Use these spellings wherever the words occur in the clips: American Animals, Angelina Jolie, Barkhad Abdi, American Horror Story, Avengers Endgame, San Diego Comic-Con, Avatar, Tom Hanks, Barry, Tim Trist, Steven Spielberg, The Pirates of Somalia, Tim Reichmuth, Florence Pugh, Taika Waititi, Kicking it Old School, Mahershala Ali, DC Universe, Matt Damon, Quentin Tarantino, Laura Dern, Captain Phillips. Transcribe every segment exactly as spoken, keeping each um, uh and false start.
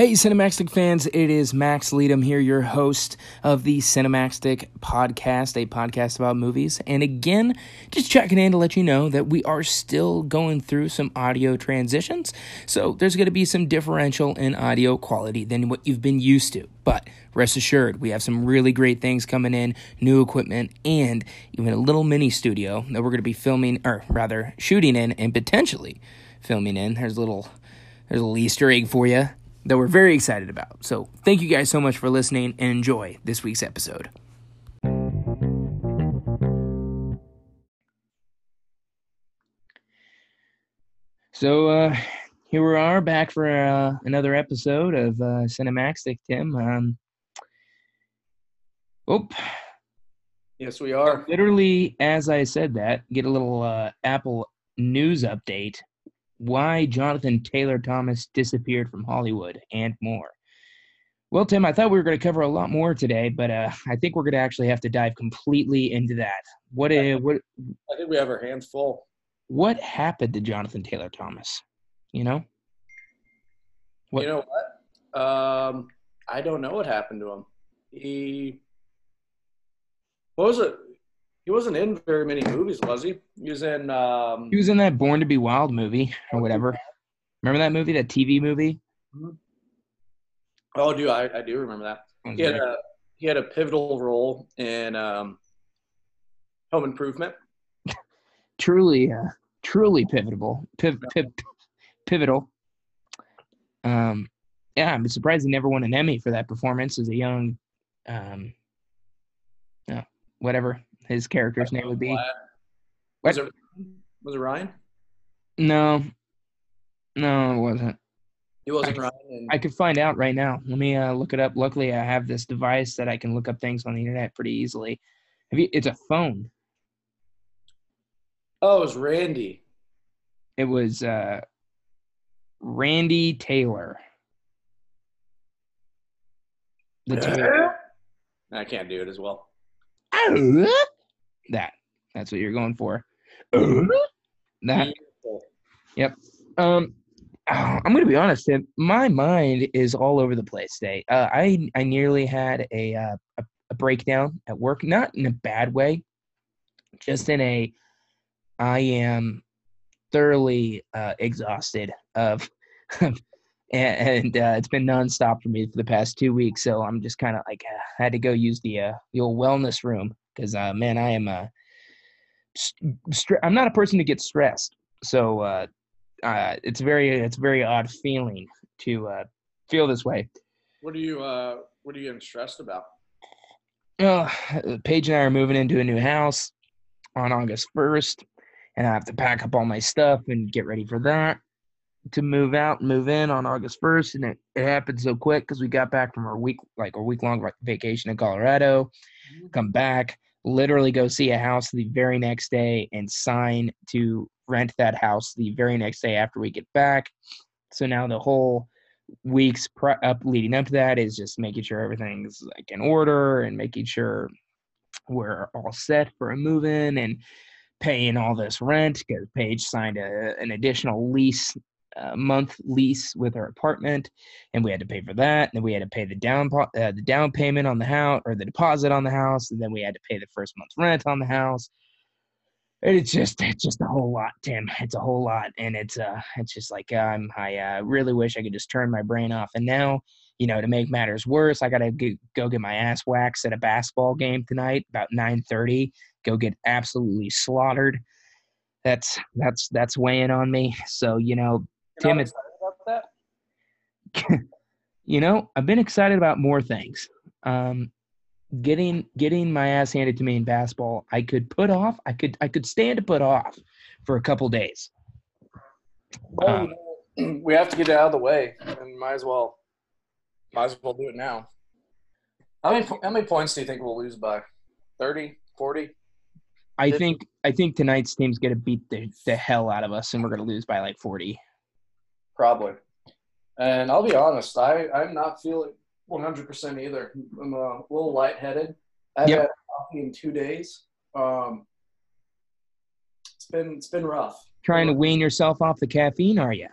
Hey, Cinemaxtic fans, it is Max Leadham here, your host of the Cinemaxtic podcast, a podcast about movies. And again, just checking in to let you know that we are still going through some audio transitions. So there's going to be some differential in audio quality than what you've been used to. But rest assured, we have some really great things coming in, new equipment, and even a little mini studio that we're going to be filming, or rather shooting in and potentially filming in. There's a little, there's a little Easter egg for you that we're very excited about. So thank you guys so much for listening and enjoy this week's episode. So uh, here we are back for uh, another episode of uh, Cinemaxtic, Tim. Um, oop. Yes, we are. Literally, as I said that, get a little uh, Apple news update. Why Jonathan Taylor Thomas disappeared from Hollywood and more. Well, Tim, I thought we were going to cover a lot more today, but uh, I think we're going to actually have to dive completely into that. What? A, what? I think we have our hands full. What happened to Jonathan Taylor Thomas? You know. What? You know what? Um, I don't know what happened to him. He. What was it? He wasn't in very many movies, was he? He was in... Um, he was in that Born to be Wild movie or whatever. Remember that movie, that T V movie? Mm-hmm. Oh, do I, I do remember that. He great. had a he had a pivotal role in um, Home Improvement. truly, uh, truly pivotal. Piv- piv- pivotal. Um, yeah, I'm surprised he never won an Emmy for that performance as a young... Um, uh, whatever. His character's name would be. Was it, was it Ryan? No. No, it wasn't. It wasn't I, Ryan. And... I could find out right now. Let me uh, look it up. Luckily, I have this device that I can look up things on the internet pretty easily. Have you, it's a phone. Oh, it was Randy. It was uh, Randy Taylor. The Taylor. I can't do it as well. That. That's what you're going for. Uh, that. Yep. Um, I'm going to be honest, Tim. My mind is all over the place today. Uh, I I nearly had a, uh, a a breakdown at work. Not in a bad way. Just in a, I am thoroughly uh, exhausted of, and, and uh, it's been nonstop for me for the past two weeks. So I'm just kind of like, I had to go use the uh, the old wellness room. Because, uh, man, I am a st- – I'm not a person to get stressed. So uh, uh, it's very it's a very odd feeling to uh, feel this way. What are you uh, What are you getting stressed about? Well, Paige and I are moving into a new house on August first, and I have to pack up all my stuff and get ready for that to move out and move in on August first. And it, it happened so quick because we got back from our week like a week-long vacation in Colorado, come back, literally go see a house the very next day and sign to rent that house the very next day after we get back. So now the whole week's pre- up leading up to that is just making sure everything's like in order and making sure we're all set for a move-in and paying all this rent because Paige signed a, an additional lease a month lease with our apartment, and we had to pay for that, and then we had to pay the down uh, the down payment on the house, or the deposit on the house, and then we had to pay the first month's rent on the house. And it's just it's just a whole lot, Tim. It's a whole lot, and it's uh it's just like um I uh, really wish I could just turn my brain off. And now, you know, to make matters worse, I gotta g- go get my ass waxed at a basketball game tonight about nine thirty. Go get absolutely slaughtered. That's that's that's weighing on me. So you know. Tim, it's, about that? You know, I've been excited about more things. Um, getting getting my ass handed to me in basketball, I could put off. I could I could stand to put off for a couple days. Well, um, you know, we have to get it out of the way, and might as well might as well do it now. How many how many points do you think we'll lose by? thirty, forty? I think I think tonight's team's gonna beat the, the hell out of us, and we're gonna lose by like forty. Probably. And I'll be honest, I, I'm not feeling one hundred percent either. I'm a little lightheaded. I haven't yep. had coffee in two days. Um, it's been it's been rough. Trying to wean yourself off the caffeine, are you?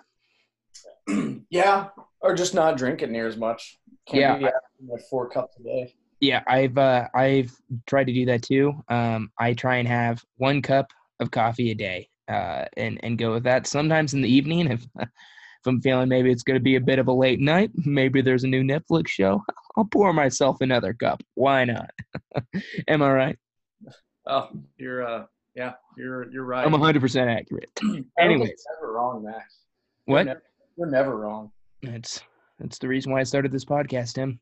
Yeah. Or just not drink it near as much. Can't yeah, be I, like four cups a day. Yeah, I've uh, I've tried to do that too. Um, I try and have one cup of coffee a day, uh, and and go with that. Sometimes in the evening, if if I'm feeling maybe it's going to be a bit of a late night, maybe there's a new Netflix show, I'll pour myself another cup. Why not? Am I right? Oh, you're uh, yeah, you're you're right. I'm one hundred percent accurate. Anyways, never wrong, Max. What? We're never, we're never wrong. That's that's the reason why I started this podcast, Tim.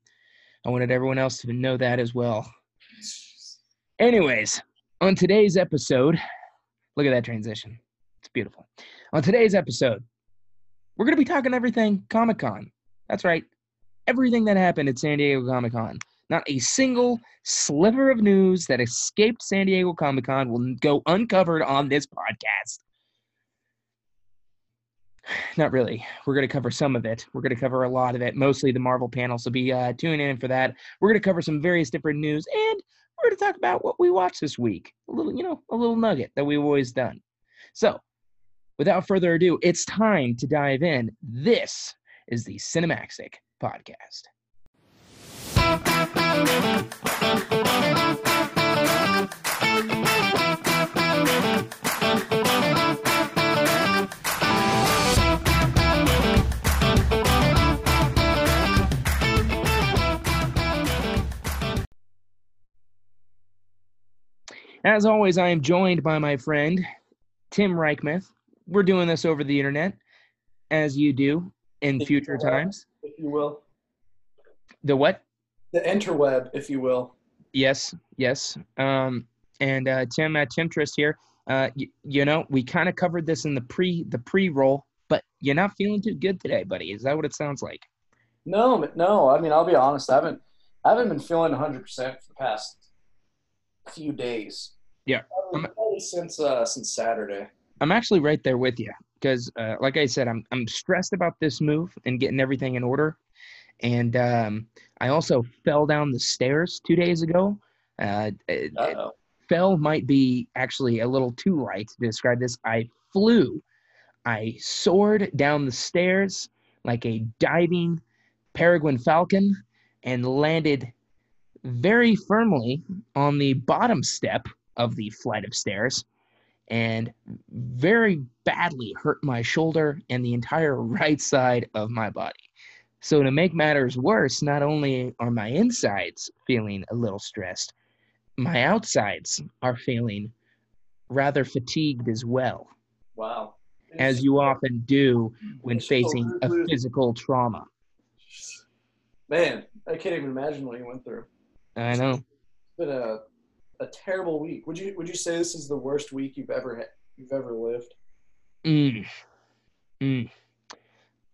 I wanted everyone else to know that as well. Anyways, on today's episode, look at that transition. It's beautiful. On today's episode, we're going to be talking everything Comic-Con. That's right. Everything that happened at San Diego Comic-Con. Not a single sliver of news that escaped San Diego Comic-Con will go uncovered on this podcast. Not really. We're going to cover some of it. We're going to cover a lot of it, mostly the Marvel panel, so be uh, tuning in for that. We're going to cover some various different news, and we're going to talk about what we watched this week. A little, you know, a little nugget that we've always done. So, without further ado, it's time to dive in. This is the Cinemaxtic Podcast. As always, I am joined by my friend, Tim Reichmuth. We're doing this over the internet, as you do in if future you will, times. If you will. The what? The interweb, if you will. Yes, yes. Um, and uh, Tim, uh, Tim Trist here. Uh, y- you know, we kind of covered this in the pre the pre-roll, but you're not feeling too good today, buddy. Is that what it sounds like? No, no. I mean, I'll be honest. I haven't, I haven't been feeling one hundred percent for the past few days. Yeah, I'm, since uh, since Saturday. I'm actually right there with you because, uh, like I said, I'm I'm stressed about this move and getting everything in order. And um, I also fell down the stairs two days ago. Uh, it, it fell might be actually a little too light to describe this. I flew. I soared down the stairs like a diving peregrine falcon and landed very firmly on the bottom step of the flight of stairs and very badly hurt my shoulder and the entire right side of my body. So to make matters worse, not only are my insides feeling a little stressed, my outsides are feeling rather fatigued as well. Wow. As you often do when facing a physical trauma. Man, I can't even imagine what you went through. I know. It's been a A terrible week. Would you would you say this is the worst week you've ever had, you've ever lived? Mm. Mm.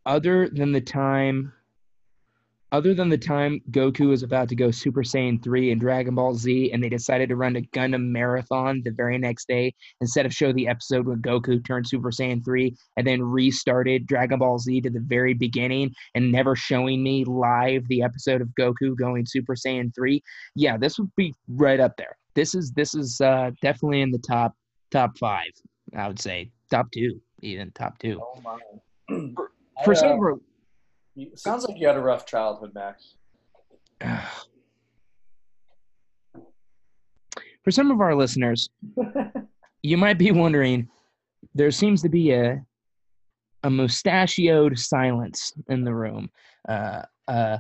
Other than the time, other than the time Goku was about to go Super Saiyan three in Dragon Ball Z, and they decided to run a Gundam marathon the very next day instead of show the episode when Goku turned Super Saiyan three and then restarted Dragon Ball Z to the very beginning and never showing me live the episode of Goku going Super Saiyan three. Yeah, this would be right up there. This is this is uh, definitely in the top top five, I would say. Top two, even. Top two. Oh, my. For, for I, uh, some of our, sounds like you had a rough childhood, Max. Uh, for some of our listeners, you might be wondering, there seems to be a, a mustachioed silence in the room. Uh, uh,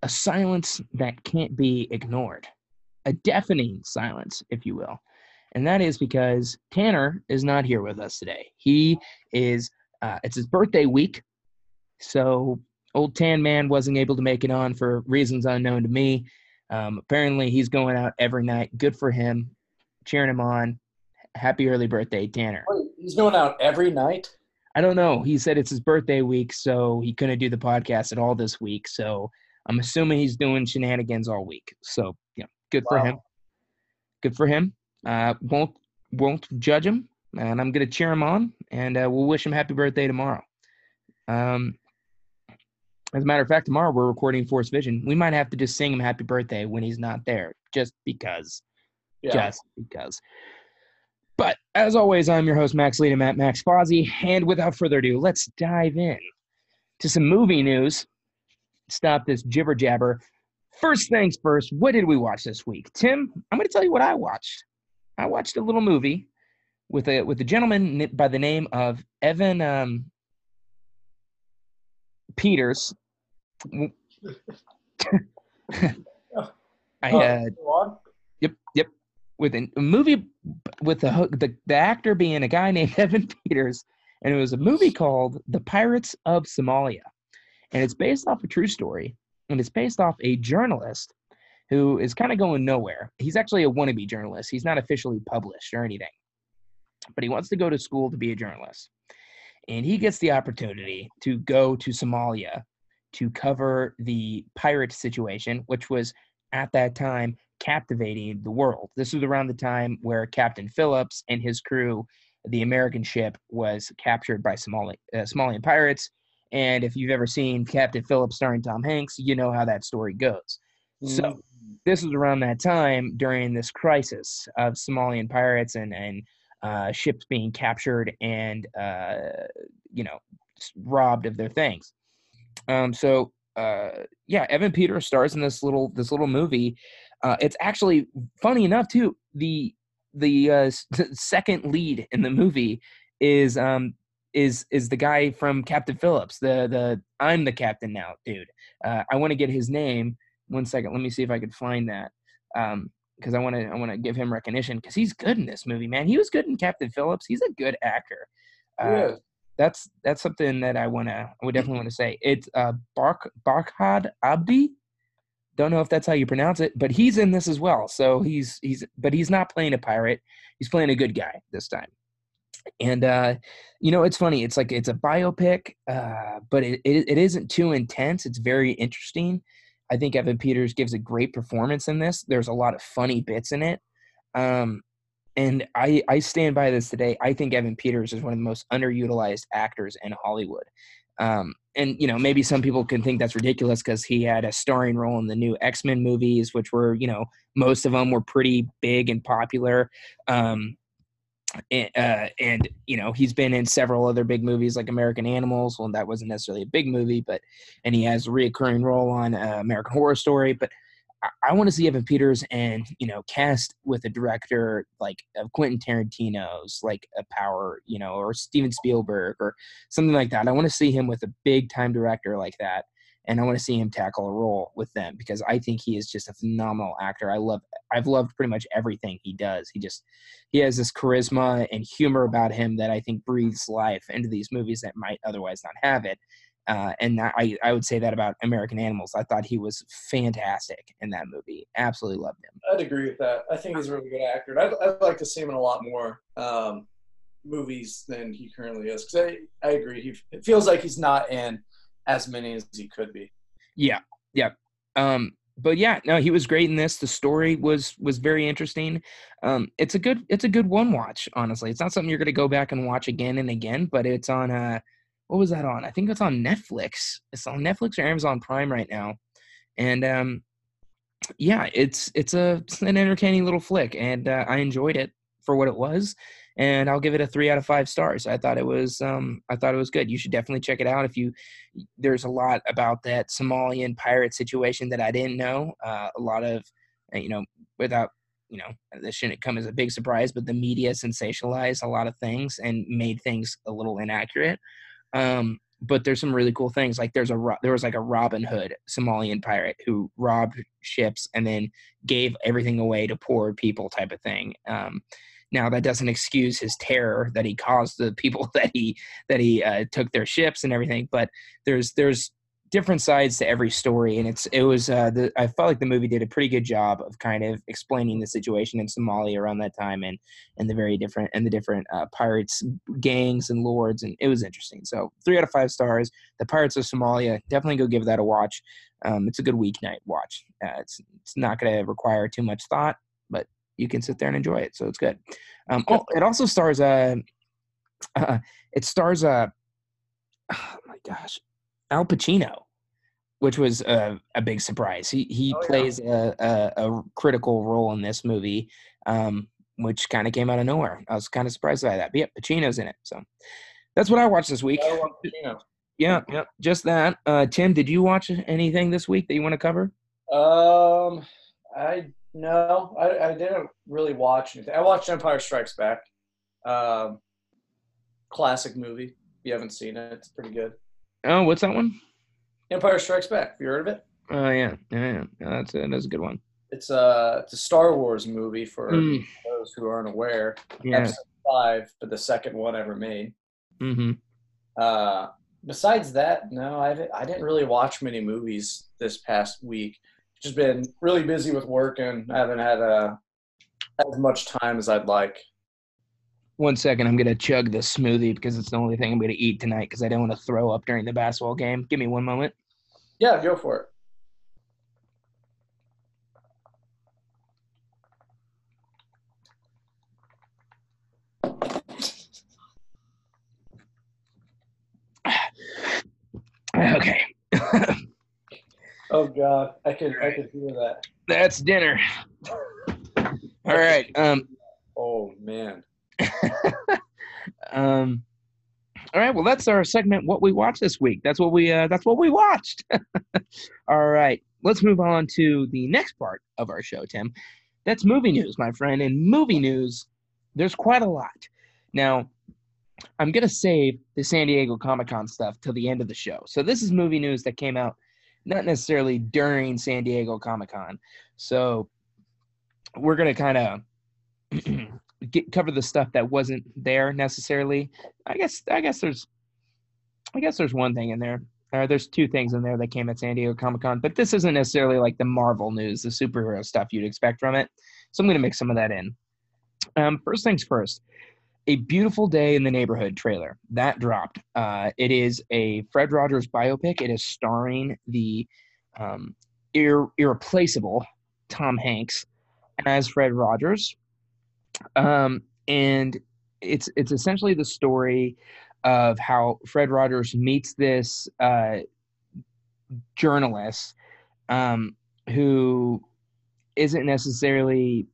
a silence that can't be ignored. A deafening silence, if you will. And that is because Tanner is not here with us today. He is, uh, it's his birthday week, so old Tan Man wasn't able to make it on for reasons unknown to me. Um, apparently, he's going out every night. Good for him. Cheering him on. Happy early birthday, Tanner. Wait, he's going out every night? I don't know. He said it's his birthday week, so he couldn't do the podcast at all this week. So I'm assuming he's doing shenanigans all week. So, yeah. Good for wow. him. Good for him. Uh, won't won't judge him, and I'm gonna cheer him on, and uh, we'll wish him happy birthday tomorrow. Um, as a matter of fact, tomorrow we're recording Force Vision. We might have to just sing him happy birthday when he's not there, just because, yeah. just because. But as always, I'm your host, Max Leadham at Max Fozzie, and without further ado, let's dive in to some movie news. Stop this jibber jabber. First things first, what did we watch this week? Tim, I'm going to tell you what I watched. I watched a little movie with a with a gentleman by the name of Evan um, Peters. I uh, yep, yep. With a, a movie with the, the the actor being a guy named Evan Peters, and it was a movie called The Pirates of Somalia, and it's based off a true story, and it's based off a journalist who is kind of going nowhere. He's actually a wannabe journalist. He's not officially published or anything, but he wants to go to school to be a journalist, and he gets the opportunity to go to Somalia to cover the pirate situation, which was at that time captivating the world. This was around the time where Captain Phillips and his crew, the American ship, was captured by Somali, uh, Somalian pirates. And if you've ever seen Captain Phillips starring Tom Hanks, you know how that story goes. Mm. So this was around that time during this crisis of Somalian pirates and, and uh, ships being captured and, uh, you know, robbed of their things. Um, so, uh, yeah, Evan Peters stars in this little this little movie. Uh, it's actually, funny enough, too, the the uh, second lead in the movie is um is is the guy from Captain Phillips, the the I'm the captain now, dude. Uh, I want to get his name. One second, let me see if I could find that, because um, I want to I want to give him recognition because he's good in this movie, man. He was good in Captain Phillips. He's a good actor. Uh, yeah. That's that's something that I wanna I would definitely want to say. It's uh, Bark Barkhad Abdi. Don't know if that's how you pronounce it, but he's in this as well. So he's he's but he's not playing a pirate. He's playing a good guy this time. And uh, you know, it's funny. It's like it's a biopic, uh, but it, it it isn't too intense. It's very interesting. I think Evan Peters gives a great performance in this. There's a lot of funny bits in it. Um, And I, I stand by this today. I think Evan Peters is one of the most underutilized actors in Hollywood. Um, and, you know, maybe some people can think that's ridiculous because he had a starring role in the new X-Men movies, which were, you know, most of them were pretty big and popular. Um, and, uh, and, you know, he's been in several other big movies like American Animals. Well, that wasn't necessarily a big movie, but – and he has a reoccurring role on uh, American Horror Story. But – I want to see Evan Peters and, you know, cast with a director like of Quentin Tarantino's, like a Power, you know, or Steven Spielberg or something like that. I want to see him with a big time director like that. And I want to see him tackle a role with them because I think he is just a phenomenal actor. I love, I've loved pretty much everything he does. He just, he has this charisma and humor about him that I think breathes life into these movies that might otherwise not have it. Uh, and I, I would say that about American Animals. I thought he was fantastic in that movie. Absolutely loved him. I'd agree with that. I think he's a really good actor. And I'd, I'd like to see him in a lot more um, movies than he currently is. Because I, I agree. He, it feels like he's not in as many as he could be. Yeah, yeah. Um, but, yeah, no, he was great in this. The story was was very interesting. Um, it's a good it's a good one-watch, honestly. It's not something you're going to go back and watch again and again, but it's on uh, – what was that on? I think it's on Netflix. It's on Netflix or Amazon Prime right now. And, um, yeah, it's it's, a, it's an entertaining little flick, and uh, I enjoyed it for what it was, and I'll give it a three out of five stars. I thought it was um, I thought it was good. You should definitely check it out. If you there's a lot about that Somalian pirate situation that I didn't know. Uh, a lot of, you know, without, you know, this shouldn't come as a big surprise, but the media sensationalized a lot of things and made things a little inaccurate. Um, but there's some really cool things. Like there's a, there was like a Robin Hood Somalian pirate who robbed ships and then gave everything away to poor people type of thing. Um, now that doesn't excuse his terror that he caused the people that he, that he, uh, took their ships and everything, but there's, there's different sides to every story. And it's, it was, uh, the, I felt like the movie did a pretty good job of kind of explaining the situation in Somalia around that time and, and the very different, and the different, uh, pirates, gangs and lords. And it was interesting. So three out of five stars, The Pirates of Somalia, definitely go give that a watch. Um, it's a good weeknight watch. Uh, it's, it's not going to require too much thought, but you can sit there and enjoy it. So it's good. Um, oh, it also stars, uh, uh it stars, uh, oh my gosh, Al Pacino, which was uh, a big surprise. He he oh, yeah. plays a, a, a critical role in this movie, um, which kind of came out of nowhere. I was kind of surprised by that. But yeah, Pacino's in it. So that's what I watched this week. I love Pacino. Yeah, yeah, just that. Uh, Tim, did you watch anything this week that you want to cover? Um, I no, I, I didn't really watch anything. I watched Empire Strikes Back. Um, classic movie. If you haven't seen it, it's pretty good. Oh, what's that one? Empire Strikes Back. Have you heard of it? Oh uh, yeah, yeah, yeah. That's a, that's a good one. It's a it's a Star Wars movie for mm. those who aren't aware. Yeah. Episode five, but the second one ever made. Mm-hmm. Uh, besides that, no, I didn't, I didn't really watch many movies this past week. Just been really busy with work, and I haven't had uh, as much time as I'd like. One second, I'm gonna chug this smoothie because it's the only thing I'm gonna eat tonight because I don't want to throw up during the basketball game. Give me one moment. Yeah, go for it. Okay. Oh God, I could I could hear that. That's dinner. All right. Um. Oh man. um. All right. Well, that's our segment. What we watched this week. That's what we. Uh, that's what we watched. All right. Let's move on to the next part of our show, Tim. That's movie news, my friend. And movie news, there's quite a lot. Now, I'm going to save the San Diego Comic-Con stuff till the end of the show. So this is movie news that came out not necessarily during San Diego Comic-Con. So we're going to kind of cover the stuff that wasn't there necessarily. I guess I guess there's I guess there's one thing in there. Or there's two things in there that came at San Diego Comic-Con, but this isn't necessarily like the Marvel news, the superhero stuff you'd expect from it. So I'm going to mix some of that in. Um, first things first. A Beautiful Day in the Neighborhood trailer. That dropped. Uh, it is a Fred Rogers biopic. It is starring the um, ir- irreplaceable Tom Hanks as Fred Rogers. Um, and it's it's essentially the story of how Fred Rogers meets this uh, journalist um, who isn't necessarily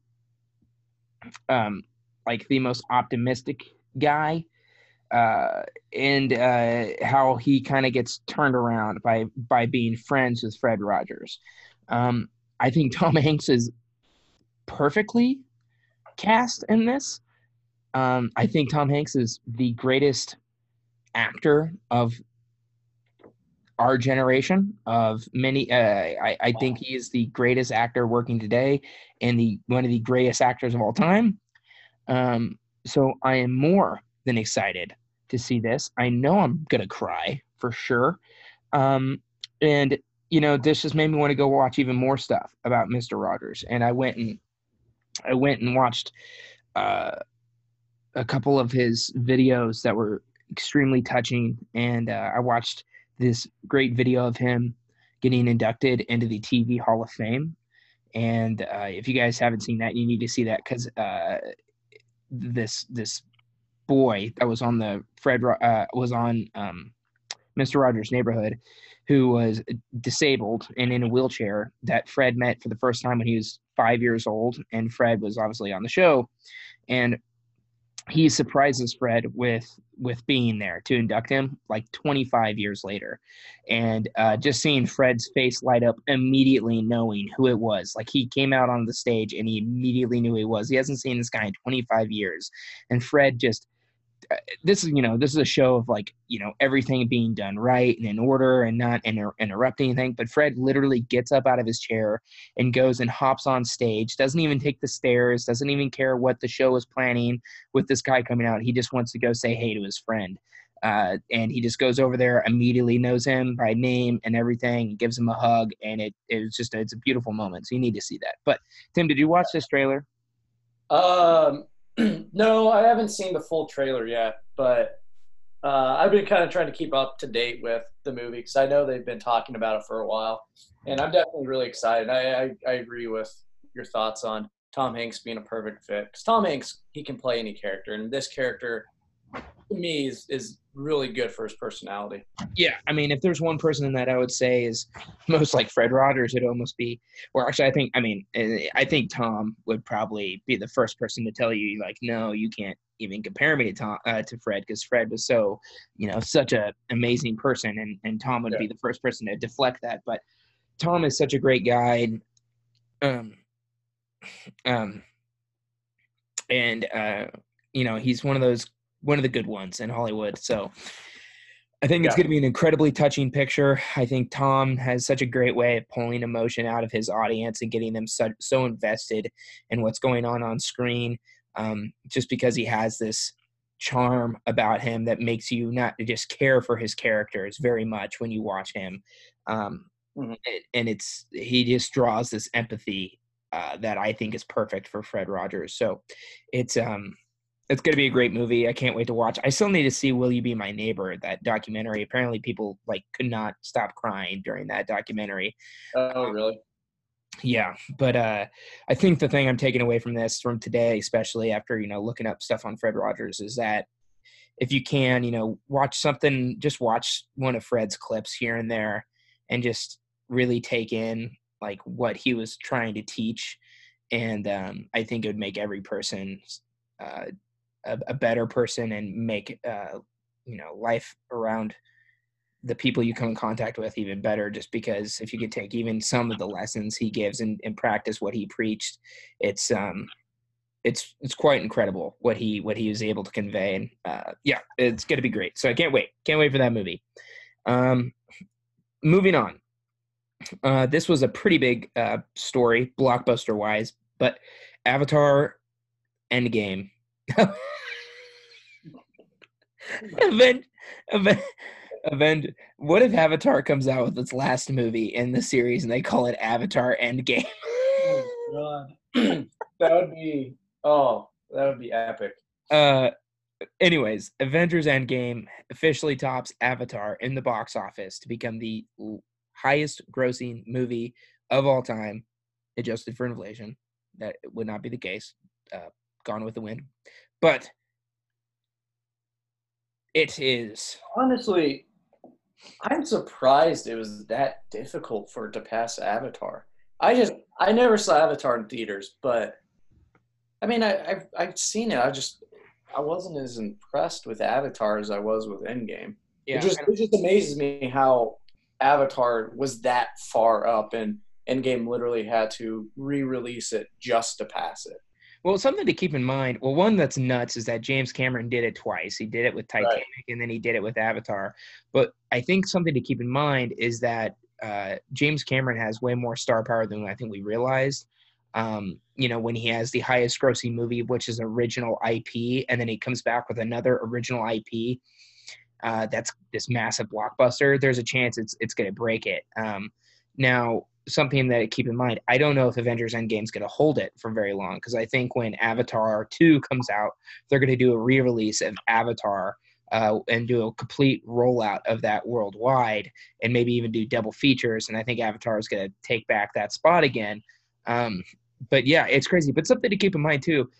um, – like the most optimistic guy, uh, and uh, how he kind of gets turned around by by being friends with Fred Rogers. Um, I think Tom Hanks is perfectly cast in this. Um, I think Tom Hanks is the greatest actor of our generation of many. Uh, I, I think he is the greatest actor working today and the one of the greatest actors of all time. Um, so I am more than excited to see this. I know I'm going to cry for sure. Um, and, you know, this just made me want to go watch even more stuff about Mister Rogers. And I went and I went and watched uh, a couple of his videos that were extremely touching. And uh, I watched this great video of him getting inducted into the T V Hall of Fame. And uh, if you guys haven't seen that, you need to see that because uh, – this this boy that was on the Fred uh, was on um, Mister Rogers' Neighborhood, who was disabled and in a wheelchair that Fred met for the first time when he was five years old, and Fred was obviously on the show, and he surprises Fred with with being there to induct him like twenty-five years later, and uh, just seeing Fred's face light up immediately knowing who it was. Like he came out on the stage and he immediately knew who he was. He hasn't seen this guy in twenty-five years, and Fred just this is you know this is a show of like you know everything being done right and in order and not inter- interrupting anything. But Fred literally gets up out of his chair and goes and hops on stage, doesn't even take the stairs, doesn't even care what the show is planning with this guy coming out. He just wants to go say hey to his friend, uh, and he just goes over there, immediately knows him by name and everything, gives him a hug, and it it's just it's a beautiful moment. So you need to see that. But Tim, did you watch this trailer? Um. No, I haven't seen the full trailer yet, but uh, I've been kind of trying to keep up to date with the movie because I know they've been talking about it for a while, and I'm definitely really excited. I, I, I agree with your thoughts on Tom Hanks being a perfect fit because Tom Hanks, he can play any character, and this character, to me, is, is really good for his personality. Yeah, I mean, if there's one person that I would say is most like Fred Rogers, it'd almost be, or actually I think, I mean, I think Tom would probably be the first person to tell you, like, no, you can't even compare me to Tom, uh, to Fred, because Fred was so, you know, such an amazing person, and, and Tom would yeah. be the first person to deflect that. But Tom is such a great guy. And, um, um, and uh, you know, he's one of those, one of the good ones in Hollywood. So I think yeah. it's going to be an incredibly touching picture. I think Tom has such a great way of pulling emotion out of his audience and getting them so, so invested in what's going on on screen. Um, just because he has this charm about him that makes you not just care for his characters very much when you watch him. Um, mm-hmm. And it's, he just draws this empathy uh, that I think is perfect for Fred Rogers. So it's, um, it's going to be a great movie. I can't wait to watch. I still need to see Will You Be My Neighbor, that documentary. Apparently people like could not stop crying during that documentary. Oh, really? Yeah, but uh, I think the thing I'm taking away from this, from today, especially after, you know, looking up stuff on Fred Rogers, is that if you can, you know, watch something, just watch one of Fred's clips here and there and just really take in like what he was trying to teach. And um, I think it would make every person uh, a, a better person and make, uh, you know, life around the people you come in contact with even better, just because if you could take even some of the lessons he gives and, and practice what he preached, it's, um, it's, it's quite incredible what he, what he was able to convey. And, uh, yeah, it's going to be great. So I can't wait, can't wait for that movie. Um, moving on. Uh, this was a pretty big, uh, story blockbuster wise, but Avatar Endgame. Event, event. Avengers. What if Avatar comes out with its last movie in the series and they call it Avatar Endgame? Oh, God. That would be, oh, that would be epic. Uh, anyways, Avengers Endgame officially tops Avatar in the box office to become the highest grossing movie of all time, adjusted for inflation. That would not be the case. Uh, Gone with the Wind. But it is. Honestly, I'm surprised it was that difficult for it to pass Avatar. I just, I never saw Avatar in theaters, but I mean, I, I've, I've seen it. I just, I wasn't as impressed with Avatar as I was with Endgame. Yeah, it just, it just amazes me how Avatar was that far up and Endgame literally had to re-release it just to pass it. Well, something to keep in mind, well, one that's nuts is that James Cameron did it twice. He did it with Titanic, right, and then he did it with Avatar. But I think something to keep in mind is that uh, James Cameron has way more star power than I think we realized. Um, you know, when he has the highest grossing movie, which is original I P, and then he comes back with another original I P, uh, that's this massive blockbuster, there's a chance it's it's going to break it. Um, now, something that keep in mind, I don't know if Avengers Endgame is going to hold it for very long, because I think when Avatar two comes out, they're going to do a re-release of Avatar uh, and do a complete rollout of that worldwide and maybe even do double features. And I think Avatar is going to take back that spot again. Um, but yeah, it's crazy. But something to keep in mind too,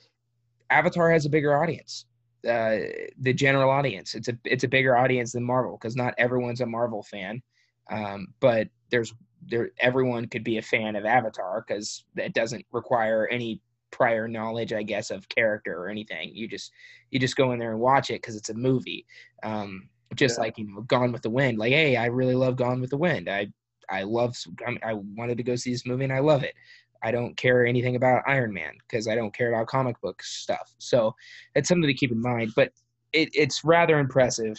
Avatar has a bigger audience. Uh, the general audience. It's a, it's a bigger audience than Marvel, because not everyone's a Marvel fan. Um, but there's, There, everyone could be a fan of Avatar, because that doesn't require any prior knowledge, I guess, of character or anything. You just you just go in there and watch it because it's a movie. Um, just yeah. like you know, Gone with the Wind. Like, hey, I really love Gone with the Wind. I I love. I wanted to go see this movie and I love it. I don't care anything about Iron Man because I don't care about comic book stuff. So it's something to keep in mind. But it, it's rather impressive.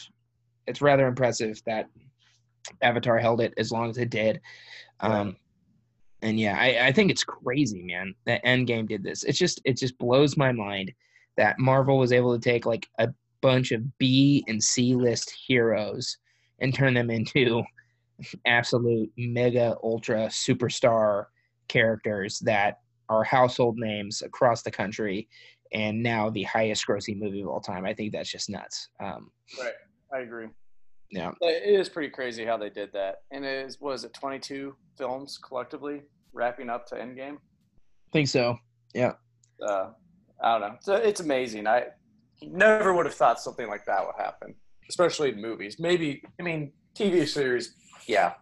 It's rather impressive that Avatar held it as long as it did. Um, and yeah, I, I think it's crazy, man, that Endgame did this. It's just, it just blows my mind that Marvel was able to take like a bunch of B and C list heroes and turn them into absolute mega ultra superstar characters that are household names across the country. And now the highest grossing movie of all time. I think that's just nuts. Um, right. I agree. Yeah, it is pretty crazy how they did that. And it is, was it twenty-two films collectively wrapping up to Endgame? I think so. Yeah. Uh, I don't know. So it's amazing. I never would have thought something like that would happen, especially in movies. Maybe, I mean, T V series, yeah,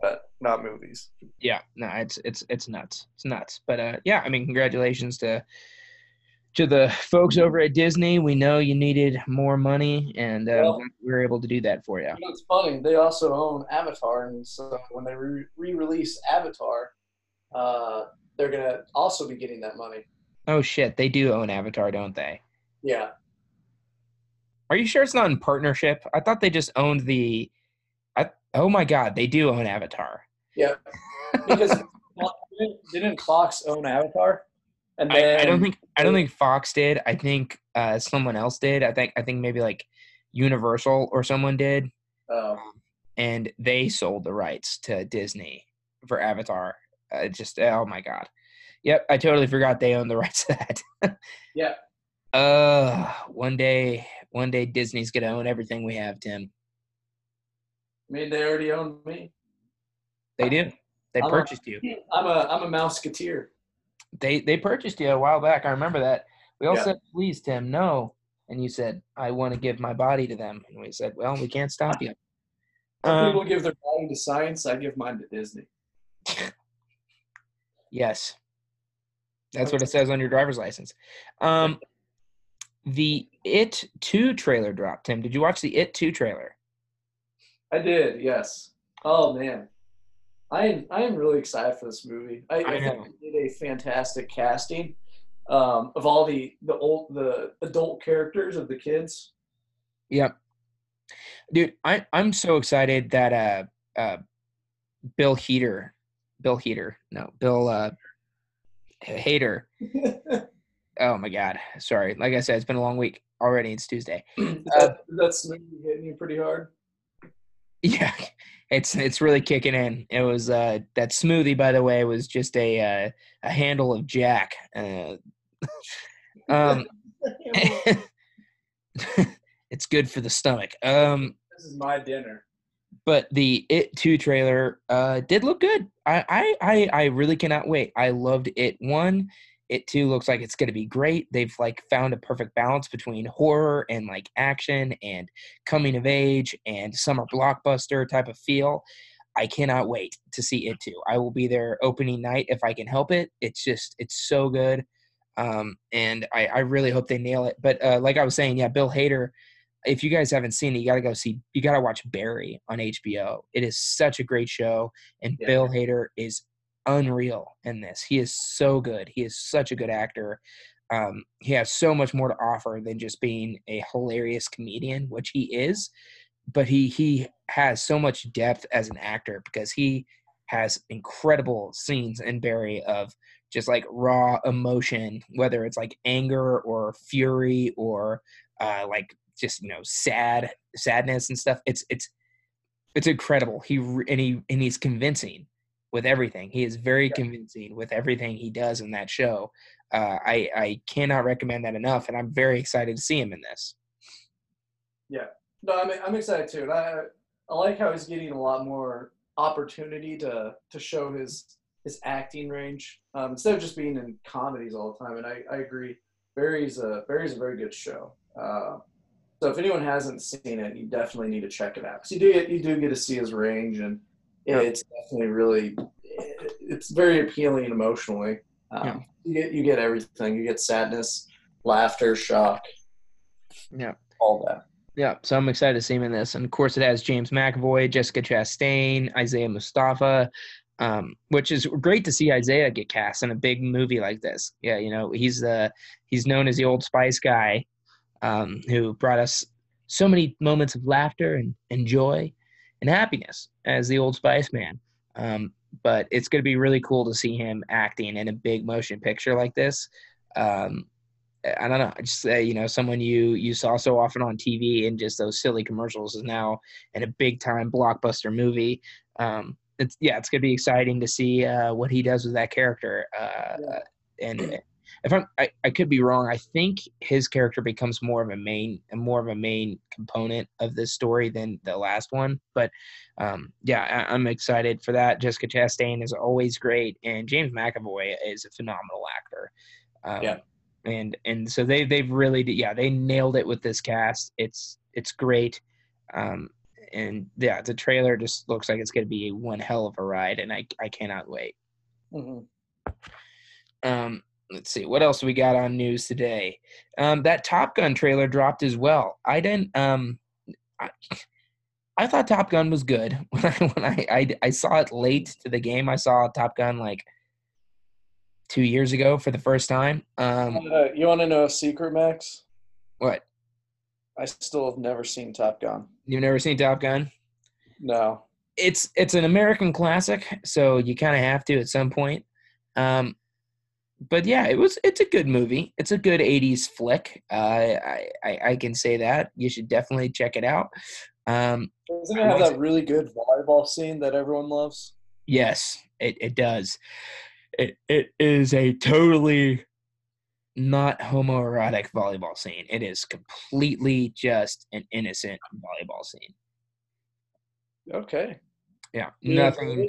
but not movies. Yeah, no, it's it's it's nuts. It's nuts. But uh, yeah, I mean, congratulations to to the folks over at Disney, we know you needed more money, and uh, well, we were able to do that for you. You know, it's funny. They also own Avatar, and so when they re- re-release Avatar, uh, they're going to also be getting that money. Oh, shit. They do own Avatar, don't they? Yeah. Are you sure it's not in partnership? I thought they just owned the I, – oh, my God. They do own Avatar. Yeah. Because didn't Fox own Avatar? And then, I, I don't think I don't think Fox did. I think uh, someone else did. I think I think maybe like Universal or someone did. Oh. And they sold the rights to Disney for Avatar. Uh, just oh my god. Yep, I totally forgot they owned the rights to that. Yeah. Uh, one day, one day Disney's gonna own everything we have, Tim. I mean, they already own me. They do. They I'm purchased a, you. I'm a I'm a mouseketeer. They they purchased you a while back. I remember that. We all yeah. said, please, Tim, no. And you said, I want to give my body to them. And we said, well, we can't stop you. Some people um, give their body to science. I give mine to Disney. Yes. That's what it says on your driver's license. Um, the It two trailer dropped, Tim. Did you watch the It two trailer? I did, yes. Oh, man. I am I am really excited for this movie. I, I, I think they did a fantastic casting um, of all the the old the adult characters of the kids. Yep, dude, I I'm so excited that uh uh Bill Hader, Bill Hader, no Bill uh, Hader. Oh my God, sorry. Like I said, it's been a long week already. It's Tuesday. Uh, that, that's hitting you pretty hard. Yeah. It's it's really kicking in. It was uh, that smoothie, by the way, was just a uh, a handle of Jack. Uh, um, it's good for the stomach. Um, this is my dinner. But the It two trailer uh, did look good. I, I I I really cannot wait. I loved It one. It two looks like it's going to be great. They've like found a perfect balance between horror and like action and coming of age and summer blockbuster type of feel. I cannot wait to see It two. I will be there opening night if I can help it. It's just, it's so good. Um, and I, I really hope they nail it. But uh, like I was saying, yeah, Bill Hader, if you guys haven't seen it, you got to go see, you got to watch Barry on H B O. It is such a great show. And yeah. Bill Hader is unreal in this. He is so good. He is such a good actor. Um, he has so much more to offer than just being a hilarious comedian, which he is, but he he has so much depth as an actor because he has incredible scenes in Barry of just like raw emotion, whether it's like anger or fury or uh, like just, you know, sad sadness and stuff. It's it's it's incredible. He and he and he's convincing with everything. He is very yeah. convincing with everything he does in that show. Uh, I, I cannot recommend that enough, and I'm very excited to see him in this. Yeah. No, I'm I'm excited too. And I I like how he's getting a lot more opportunity to to show his his acting range um, instead of just being in comedies all the time. And I, I agree. Barry's a, Barry's a very good show. Uh, so if anyone hasn't seen it, you definitely need to check it out. So you do get, you do get to see his range, and yeah, it's definitely really, it's very appealing emotionally. Um, yeah. You get you get everything. You get sadness, laughter, shock. Yeah, all that. Yeah, so I'm excited to see him in this, and of course it has James McAvoy, Jessica Chastain, Isaiah Mustafa, um, which is great to see Isaiah get cast in a big movie like this. Yeah, you know he's the uh, he's known as the Old Spice guy, um, who brought us so many moments of laughter and, and joy and happiness as the Old Spice Man. Um, but it's going to be really cool to see him acting in a big motion picture like this. Um, I don't know. Just uh, you know, someone you, you saw so often on T V and just those silly commercials is now in a big time blockbuster movie. Um, it's, yeah, it's going to be exciting to see uh, what he does with that character. Uh, yeah. And if I'm, I, I could be wrong. I think his character becomes more of a main, more of a main component of this story than the last one. But um, yeah, I, I'm excited for that. Jessica Chastain is always great, and James McAvoy is a phenomenal actor. Um, yeah, and and so they they've really yeah they nailed it with this cast. It's it's great, um, and yeah, the trailer just looks like it's going to be one hell of a ride, and I I cannot wait. Mm-hmm. Um. Let's see, what else we got on news today? Um, that Top Gun trailer dropped as well. I didn't um, – I, I thought Top Gun was good. When I when I, I, I saw it late to the game. I saw Top Gun like two years ago for the first time. Um, uh, you want to know a secret, Max? What? I still have never seen Top Gun. You've never seen Top Gun? No. It's it's an American classic, so you kind of have to at some point. Um, but yeah, it was it's a good movie. It's a good eighties flick. Uh, I, I I can say that. You should definitely check it out. Um, Doesn't it have that really good volleyball scene that everyone loves? Yes, it it does. It it is a totally not homoerotic volleyball scene. It is completely just an innocent volleyball scene. Okay. Yeah. You nothing.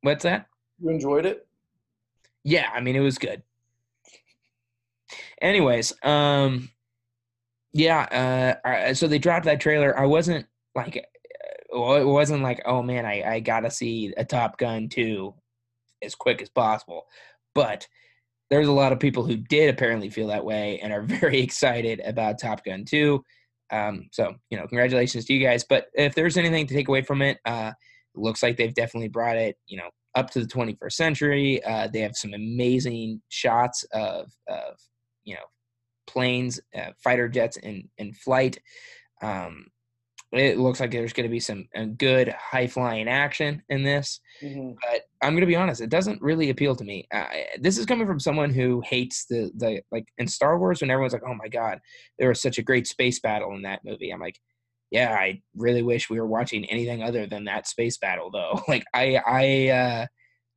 What's that? You enjoyed it? Yeah, I mean it was good. Anyways, um yeah, uh I, so they dropped that trailer. I wasn't like well, it wasn't like, oh man, I I got to see a Top Gun two as quick as possible. But there's a lot of people who did apparently feel that way and are very excited about Top Gun two. Um, so, you know, congratulations to you guys. But if there's anything to take away from it, uh, it looks like they've definitely brought it, you know, up to the twenty-first century. Uh, they have some amazing shots of, of you know, planes, uh, fighter jets in, in flight. Um, it looks like there's going to be some good high-flying action in this. Mm-hmm. But I'm going to be honest, it doesn't really appeal to me. Uh, this is coming from someone who hates the, the – like in Star Wars when everyone's like, oh, my God, there was such a great space battle in that movie. I'm like, yeah, I really wish we were watching anything other than that space battle, though. Like I, I, uh,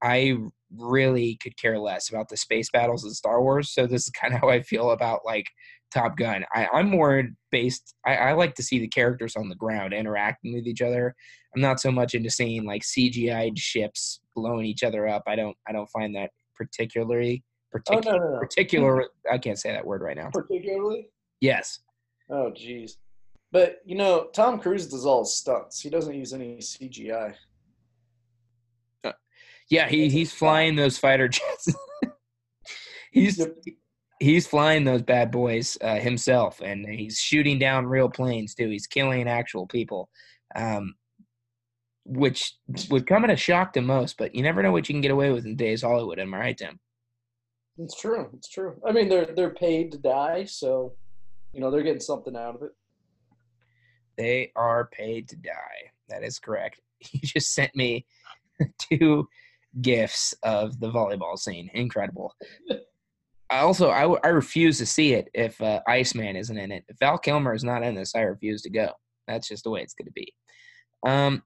I really could care less about the space battles in Star Wars. So this is kind of how I feel about like – Top Gun. I, I'm more based I, I like to see the characters on the ground interacting with each other. I'm not so much into seeing like C G I'd ships blowing each other up. I don't I don't find that particularly particular oh, no, no, no. particular I can't say that word right now. Particularly? Yes. Oh geez. But you know, Tom Cruise does all stunts. He doesn't use any C G I. Uh, yeah, he he's flying those fighter jets. he's He's flying those bad boys uh, himself, and he's shooting down real planes, too. He's killing actual people, um, which would come at a shock to most, but you never know what you can get away with in today's Hollywood. Am I right, Tim? It's true. It's true. I mean, they're they're paid to die, so, you know, they're getting something out of it. They are paid to die. That is correct. You just sent me two GIFs of the volleyball scene. Incredible. I also, I, w- I refuse to see it if uh, Iceman isn't in it. If Val Kilmer is not in this, I refuse to go. That's just the way it's going to be. Um,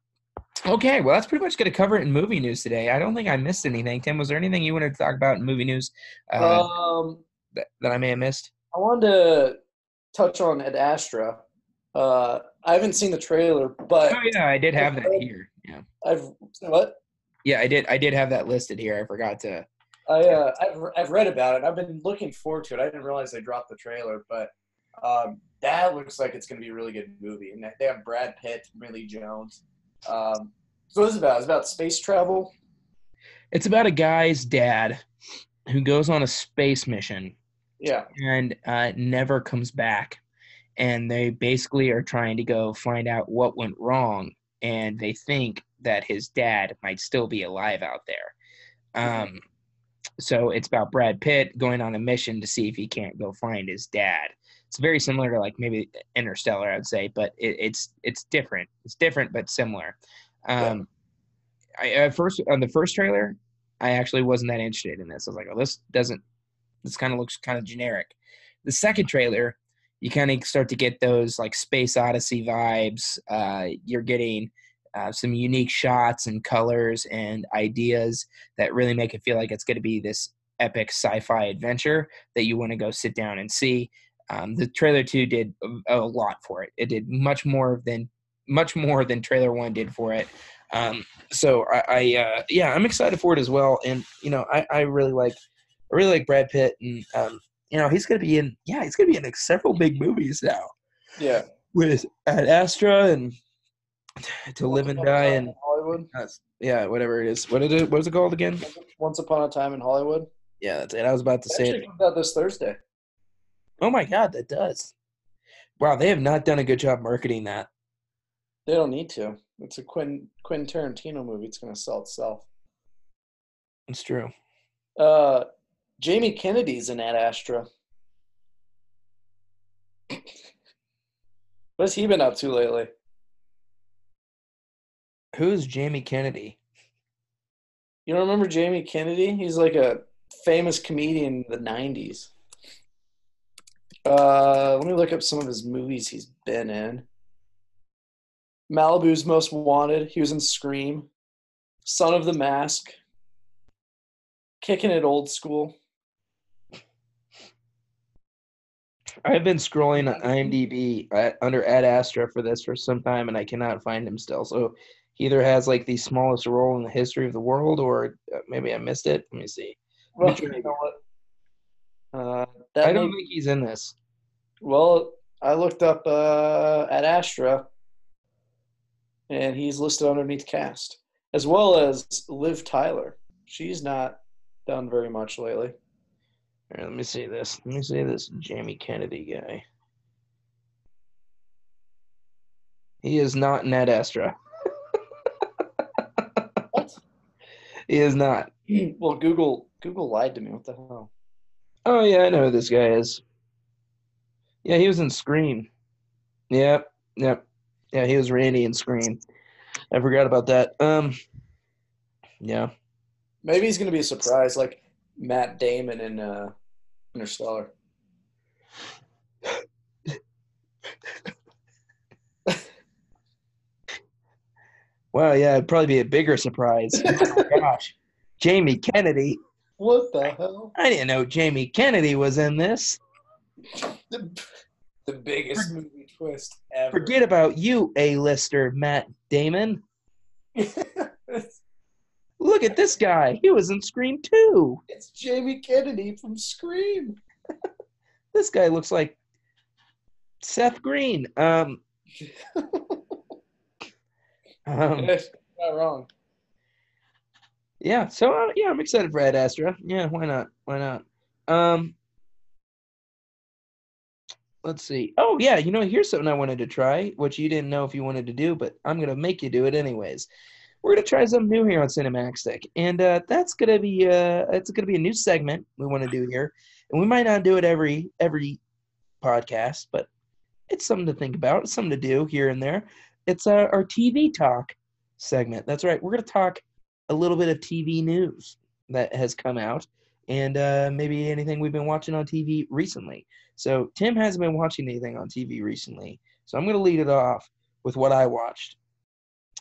okay, well, that's pretty much going to cover it in movie news today. I don't think I missed anything. Tim, was there anything you wanted to talk about in movie news uh, um, that, that I may have missed? I wanted to touch on Ad Astra. Uh, I haven't seen the trailer, but... Oh, yeah, I did have I've, that here. Yeah. I've What? Yeah, I did I did have that listed here. I forgot to... I, uh, I've I've read about it. I've been looking forward to it. I didn't realize they dropped the trailer, but um, that looks like it's going to be a really good movie. And they have Brad Pitt, Millie Jones. Um, so what is it about? It's about space travel? It's about a guy's dad who goes on a space mission. Yeah. And uh, never comes back. And they basically are trying to go find out what went wrong. And they think that his dad might still be alive out there. Um So it's about Brad Pitt going on a mission to see if he can't go find his dad. It's very similar to like maybe Interstellar, I'd say, but it, it's it's different. It's different but similar. Um, I, at first on the first trailer, I actually wasn't that interested in this. I was like, oh, this doesn't. This kind of looks kind of generic. The second trailer, you kind of start to get those like Space Odyssey vibes. Uh, you're getting. Uh, some unique shots and colors and ideas that really make it feel like it's going to be this epic sci-fi adventure that you want to go sit down and see. Um, the trailer two did a, a lot for it. It did much more than much more than trailer one did for it. Um, so I, I uh, yeah, I'm excited for it as well. And you know, I, I really like I really like Brad Pitt, and um, you know, he's going to be in yeah, he's going to be in like several big movies now. Yeah, with Ad Astra and. To Live and Die in Hollywood. Yeah, whatever it is. What is it? What is it called again? Once Upon a Time in Hollywood. Yeah, that's it. I was about to it say it. comes out this Thursday. Oh my God, that does. Wow, they have not done a good job marketing that. They don't need to. It's a Quentin Quentin Tarantino movie. It's going to sell itself. It's true. Uh, Jamie Kennedy's in Ad Astra. What's he been up to lately? Who's Jamie Kennedy? You don't remember Jamie Kennedy? He's like a famous comedian in the nineties. Uh, let me look up some of his movies he's been in. Malibu's Most Wanted. He was in Scream. Son of the Mask. Kicking It Old School. I've been scrolling on IMDb uh, under Ad Astra for this for some time, and I cannot find him still. So he either has like the smallest role in the history of the world, or maybe I missed it. Let me see. Well, Let me you know what? Uh, that I don't may- think he's in this. Well, I looked up uh, Ad Astra, and he's listed underneath cast, as well as Liv Tyler. She's not done very much lately. All right, let me see this. Let me see this Jamie Kennedy guy. He is not in Ad Astra. What? He is not. Well, Google Google lied to me. What the hell? Oh, yeah, I know who this guy is. Yeah, he was in Scream. Yep, yep. Yeah, he was Randy in Scream. I forgot about that. Um, yeah. Maybe he's gonna be a surprise, like Matt Damon in uh, Interstellar. Well, yeah, it'd probably be a bigger surprise. Oh my gosh, Jamie Kennedy! What the hell? I didn't know Jamie Kennedy was in this. The biggest For, movie twist ever. Forget about you, A-lister Matt Damon. Look at this guy. He was in Scream two. It's Jamie Kennedy from Scream. This guy looks like Seth Green. Um, um, yes, not wrong. Yeah, so, uh, yeah, I'm excited for Ad Astra. Yeah, why not? Why not? Um... Let's see. Oh, yeah, you know, here's something I wanted to try, which you didn't know if you wanted to do, but I'm going to make you do it anyways. We're going to try something new here on Cinemaxtic, and uh, that's going to be uh, it's going to be a new segment we want to do here, and we might not do it every every podcast, but it's something to think about, it's something to do here and there. It's uh, our T V talk segment. That's right. We're going to talk a little bit of T V news that has come out. And uh, maybe anything we've been watching on T V recently. So Tim hasn't been watching anything on T V recently. So I'm going to lead it off with what I watched.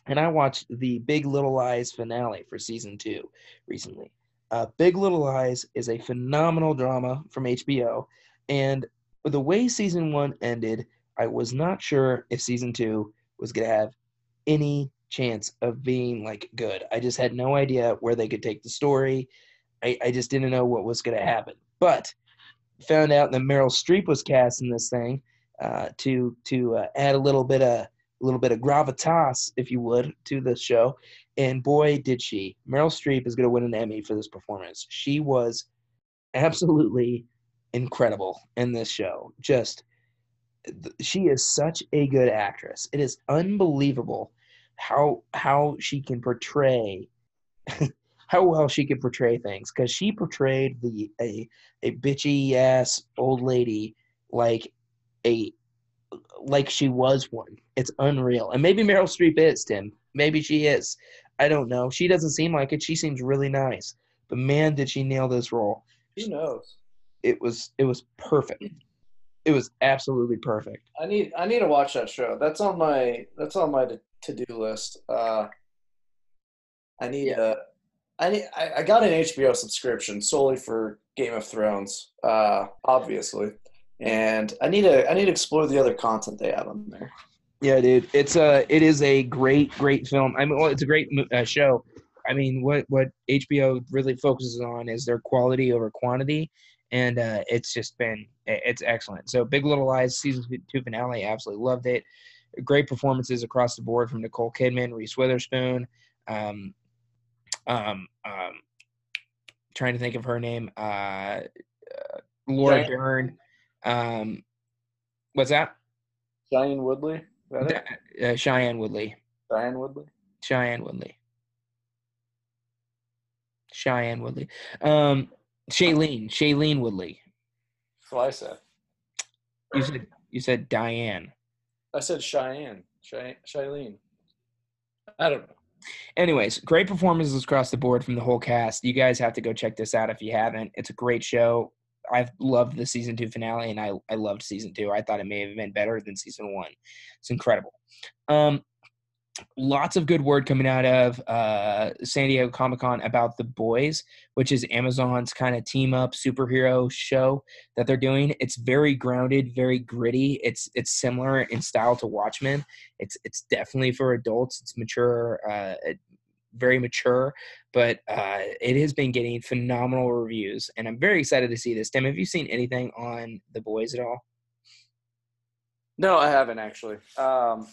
And I watched the Big Little Lies finale for season two recently. Uh, Big Little Lies is a phenomenal drama from H B O. And the way season one ended, I was not sure if season two was going to have any chance of being like good. I just had no idea where they could take the story. I, I just didn't know what was going to happen. But found out that Meryl Streep was cast in this thing uh, to to uh, add a little bit of a little bit of gravitas, if you would, to the show. And boy, did she. Meryl Streep is going to win an Emmy for this performance. She was absolutely incredible in this show. Just she is such a good actress. It is unbelievable how how she can portray how well she could portray things, because she portrayed the a, a bitchy ass old lady like a like she was one. It's unreal. And maybe Meryl Streep is, Tim. Maybe she is. I don't know. She doesn't seem like it. She seems really nice. But man, did she nail this role. Who knows? It was it was perfect. It was absolutely perfect. I need I need to watch that show. That's on my that's on my to-do list. Uh, I need yeah. a I I got an H B O subscription solely for Game of Thrones, uh, obviously, and I need to I need to explore the other content they have on there. Yeah, dude, it's a it is a great great film. I mean, well, it's a great uh, show. I mean, what what H B O really focuses on is their quality over quantity, and uh, it's just been it's excellent. So, Big Little Lies season two finale, absolutely loved it. Great performances across the board from Nicole Kidman, Reese Witherspoon. Um, Um, um, trying to think of her name, uh, uh, Laura Dern. Um, what's that? Shailene Woodley. Is that it? Uh, uh, Shailene Woodley. Shailene Woodley. Shailene Woodley. Shailene Woodley. Um, Shailene. Shailene Woodley. That's what I said. You said you said Diane. I said Cheyenne. Shy, Shailene. I don't know. Anyways, great performances across the board from the whole cast. You guys have to go check this out if you haven't. It's a great show. I've loved the season two finale, and I, I loved season two. I thought it may have been better than season one. It's incredible. Um, lots of good word coming out of uh, San Diego Comic-Con about The Boys, which is Amazon's kind of team-up superhero show that they're doing. It's very grounded, very gritty. It's it's similar in style to Watchmen. It's it's definitely for adults. It's mature, uh, very mature, but uh, it has been getting phenomenal reviews, and I'm very excited to see this. Tim, have you seen anything on The Boys at all? No, I haven't, actually. Um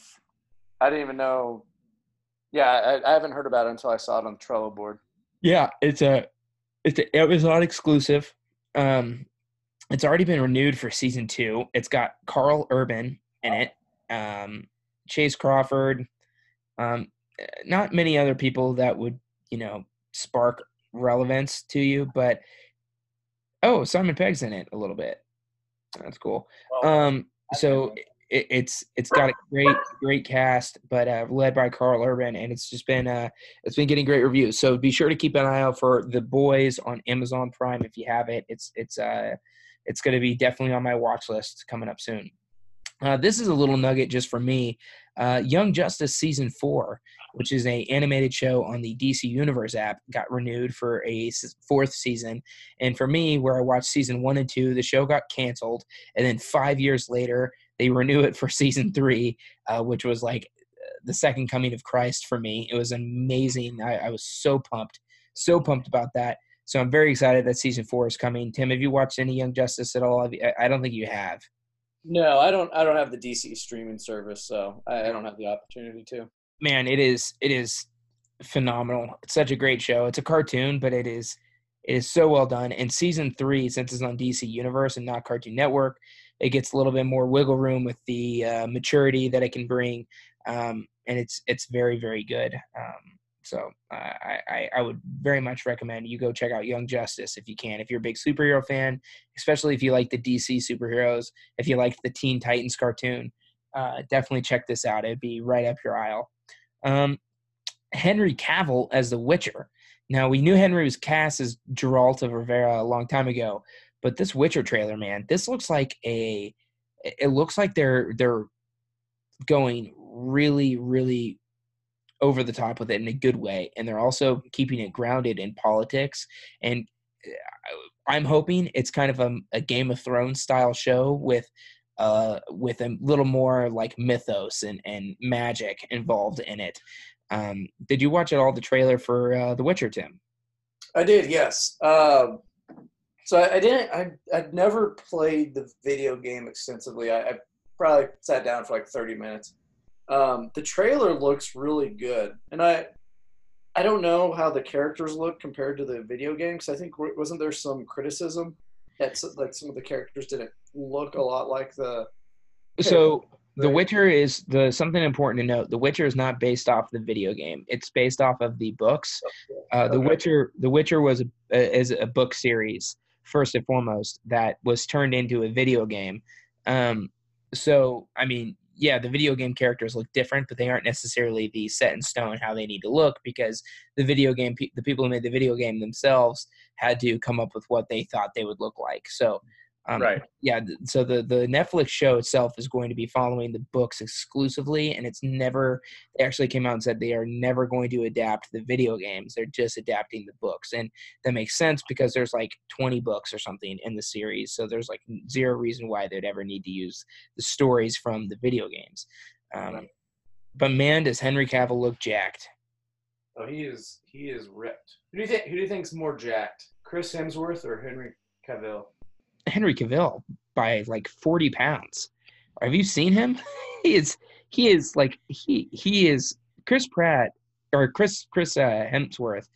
I didn't even know. Yeah, I, I haven't heard about it until I saw it on the Trello board. Yeah, it's a, it's a, it was not exclusive. Um, it's already been renewed for season two. It's got Carl Urban in it, um, Chase Crawford, um, not many other people that would, you know, spark relevance to you. But oh, Simon Pegg's in it a little bit. That's cool. Um, so. It's it's got a great great cast, but uh, led by Carl Urban, and it's just been uh it's been getting great reviews. So be sure to keep an eye out for The Boys on Amazon Prime if you have it. It's it's uh it's going to be definitely on my watch list coming up soon. Uh, this is a little nugget just for me. Uh, Young Justice season four, which is an animated show on the D C Universe app, got renewed for a fourth season. And for me, where I watched season one and two, the show got canceled, and then five years later, they renew it for season three, uh, which was like the second coming of Christ for me. It was amazing. I, I was so pumped, so pumped about that. So I'm very excited that season four is coming. Tim, have you watched any Young Justice at all? I don't think you have. No, I don't. I don't have the D C streaming service, so I, I don't have the opportunity to. Man, it is it is phenomenal. It's such a great show. It's a cartoon, but it is it is so well done. And season three, since it's on D C Universe and not Cartoon Network, it gets a little bit more wiggle room with the uh, maturity that it can bring, um, and it's it's very, very good. Um, so uh, I, I would very much recommend you go check out Young Justice if you can. If you're a big superhero fan, especially if you like the D C superheroes, if you like the Teen Titans cartoon, uh, definitely check this out. It'd be right up your aisle. Um, Henry Cavill as The Witcher. Now, we knew Henry was cast as Geralt of Rivia a long time ago, but this Witcher trailer, man, this looks like a – it looks like they're they're going really, really over the top with it in a good way, and they're also keeping it grounded in politics. And I'm hoping it's kind of a, a Game of Thrones-style show with uh, with a little more like mythos and, and magic involved in it. Um, did you watch at all the trailer for uh, The Witcher, Tim? I did, yes. Um So I, I didn't. I I'd never played the video game extensively. I, I probably sat down for like thirty minutes. Um, the trailer looks really good, and I I don't know how the characters look compared to the video game, because I think wasn't there some criticism that like some of the characters didn't look a lot like the. So The Witcher is the something important to note. The Witcher is not based off the video game. It's based off of the books. Uh, the okay. Witcher The Witcher was a, is a book series, first and foremost, that was turned into a video game. Um, so, I mean, yeah, the video game characters look different, but they aren't necessarily the set in stone how they need to look, because the video game, pe- the people who made the video game themselves had to come up with what they thought they would look like. So, um, right. yeah, th- so the, the Netflix show itself is going to be following the books exclusively, and it's never, they actually came out and said they are never going to adapt the video games. They're just adapting the books. And that makes sense, because there's like twenty books or something in the series. So there's like zero reason why they'd ever need to use the stories from the video games. Um, but man, does Henry Cavill look jacked. Oh, he is, he is ripped. Who do you think, who do you think's more jacked? Chris Hemsworth or Henry Cavill? Henry Cavill by like forty pounds. Have you seen him? He is he is like he he is Chris Pratt or Chris Chris uh, Hemsworth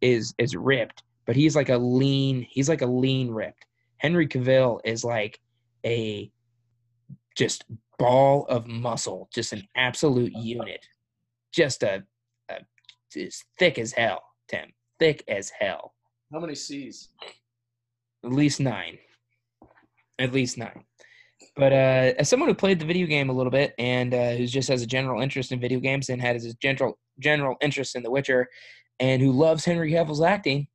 is is ripped, but he's like a lean, he's like a lean ripped. Henry Cavill is like a just ball of muscle, just an absolute unit, just a, a just thick as hell, Tim, thick as hell. How many C's? At least nine. At least nine. But uh, as someone who played the video game a little bit and uh, who just has a general interest in video games and has a general general interest in The Witcher and who loves Henry Cavill's acting,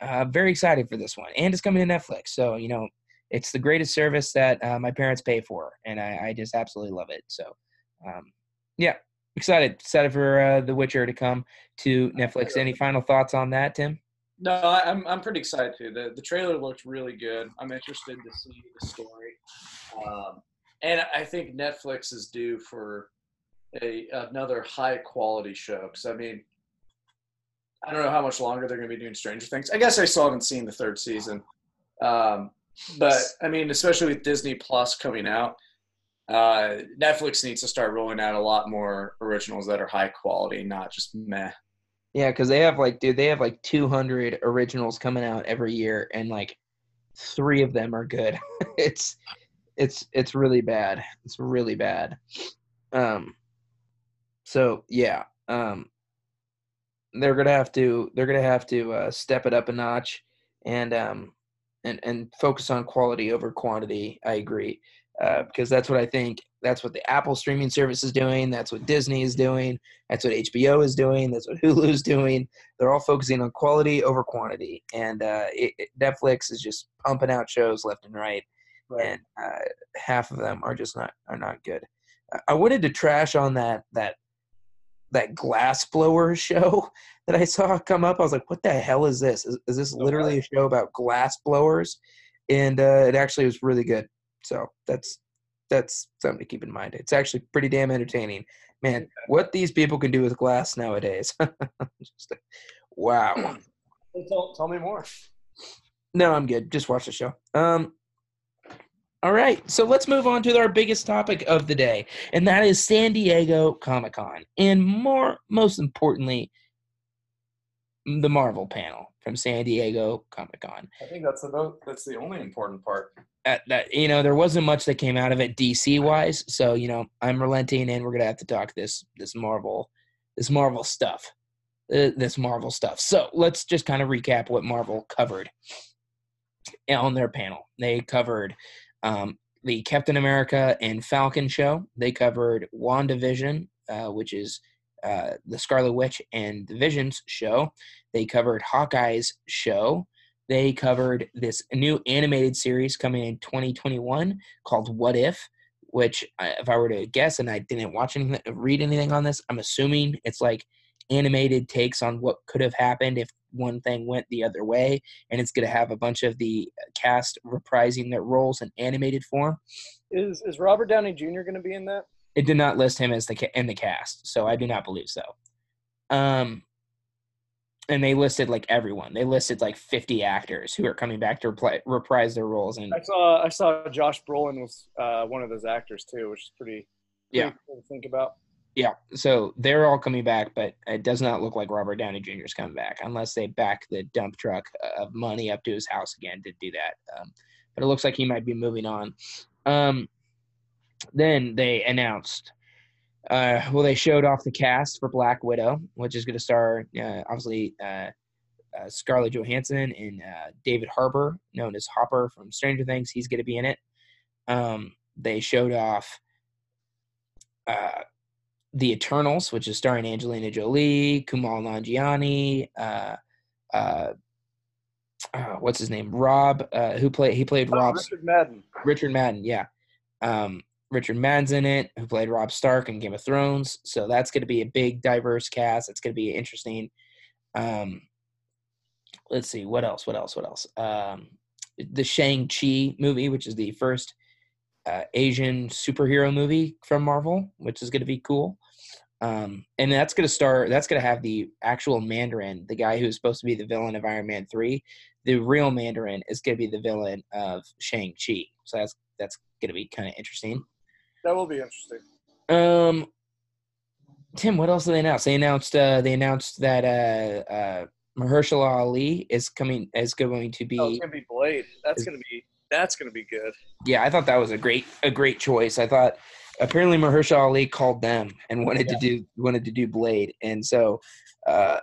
uh, very excited for this one. And it's coming to Netflix. So, you know, it's the greatest service that uh, my parents pay for, and I, I just absolutely love it. So, um, yeah, excited. Excited for uh, The Witcher to come to Netflix. Any final thoughts on that, Tim? No, I'm I'm pretty excited too. The the trailer looked really good. I'm interested to see the story, um, and I think Netflix is due for a another high quality show. Because I mean, I don't know how much longer they're going to be doing Stranger Things. I guess I still haven't seen the third season, um, but I mean, especially with Disney Plus coming out, uh, Netflix needs to start rolling out a lot more originals that are high quality, not just meh. Yeah, because they have like, dude, they have like two hundred originals coming out every year, and like three of them are good. it's, it's, it's really bad. It's really bad. Um, so yeah, um, they're gonna have to, they're gonna have to uh, step it up a notch, and um, and and focus on quality over quantity. I agree, uh, because that's what I think. That's what the Apple streaming service is doing. That's what Disney is doing. That's what H B O is doing. That's what Hulu is doing. They're all focusing on quality over quantity. And uh, it, it, Netflix is just pumping out shows left and right. right. And uh, half of them are just not are not good. I wanted to trash on that that that glass blower show that I saw come up. I was like, what the hell is this? Is, is this literally a show about glass blowers? And uh, it actually was really good. So that's That's something to keep in mind. It's actually pretty damn entertaining. Man, what these people can do with glass nowadays. Just like, wow. Tell, tell me more. No, I'm good. Just watch the show. Um, all right. So let's move on to our biggest topic of the day, and that is San Diego Comic-Con. And more, most importantly, the Marvel panel from San Diego Comic-Con. I think that's the, that's the only important part. At that, you know, there wasn't much that came out of it D C wise, so you know I'm relenting, and we're gonna have to talk this this Marvel, this Marvel stuff, uh, this Marvel stuff. So let's just kind of recap what Marvel covered on their panel. They covered um, the Captain America and Falcon show. They covered WandaVision, uh, which is uh, the Scarlet Witch and the Vision's show. They covered Hawkeye's show. They covered this new animated series coming in twenty twenty-one called What If, which if I were to guess, and I didn't watch anything, read anything on this, I'm assuming it's like animated takes on what could have happened if one thing went the other way, and it's going to have a bunch of the cast reprising their roles in animated form. Is is Robert Downey Junior going to be in that? It did not list him as the in the cast, so I do not believe so. Um. And they listed like everyone. They listed like fifty actors who are coming back to repli- reprise their roles. And I saw I saw Josh Brolin was uh, one of those actors too, which is pretty, pretty yeah. cool to think about. Yeah. So they're all coming back, but it does not look like Robert Downey Junior is coming back unless they back the dump truck of money up to his house again to do that. Um, but it looks like he might be moving on. Um, then they announced. Uh, well, they showed off the cast for Black Widow, which is going to star, uh, obviously, uh, uh, Scarlett Johansson and uh, David Harbour, known as Hopper from Stranger Things. He's going to be in it. Um, they showed off uh, The Eternals, which is starring Angelina Jolie, Kumail Nanjiani, uh, uh, uh, what's his name, Rob, uh, who played, he played oh, Rob. Richard Madden. Richard Madden, yeah. Um Richard Madden's in it, who played Robb Stark in Game of Thrones. So that's going to be a big, diverse cast. It's going to be interesting. Um, let's see. What else? What else? What else? Um, the Shang-Chi movie, which is the first uh, Asian superhero movie from Marvel, which is going to be cool. Um, and that's going to start, that's going to have the actual Mandarin, the guy who's supposed to be the villain of Iron Man three. The real Mandarin is going to be the villain of Shang-Chi. So that's, that's going to be kind of interesting. That will be interesting. Um, Tim, what else did they announce? They announced uh, they announced that uh, uh, Mahershala Ali is coming is going to be. Oh, it's gonna be Blade. That's is, gonna be that's gonna be good. Yeah, I thought that was a great a great choice. I thought apparently Mahershala Ali called them and wanted yeah. to do wanted to do Blade, and so uh,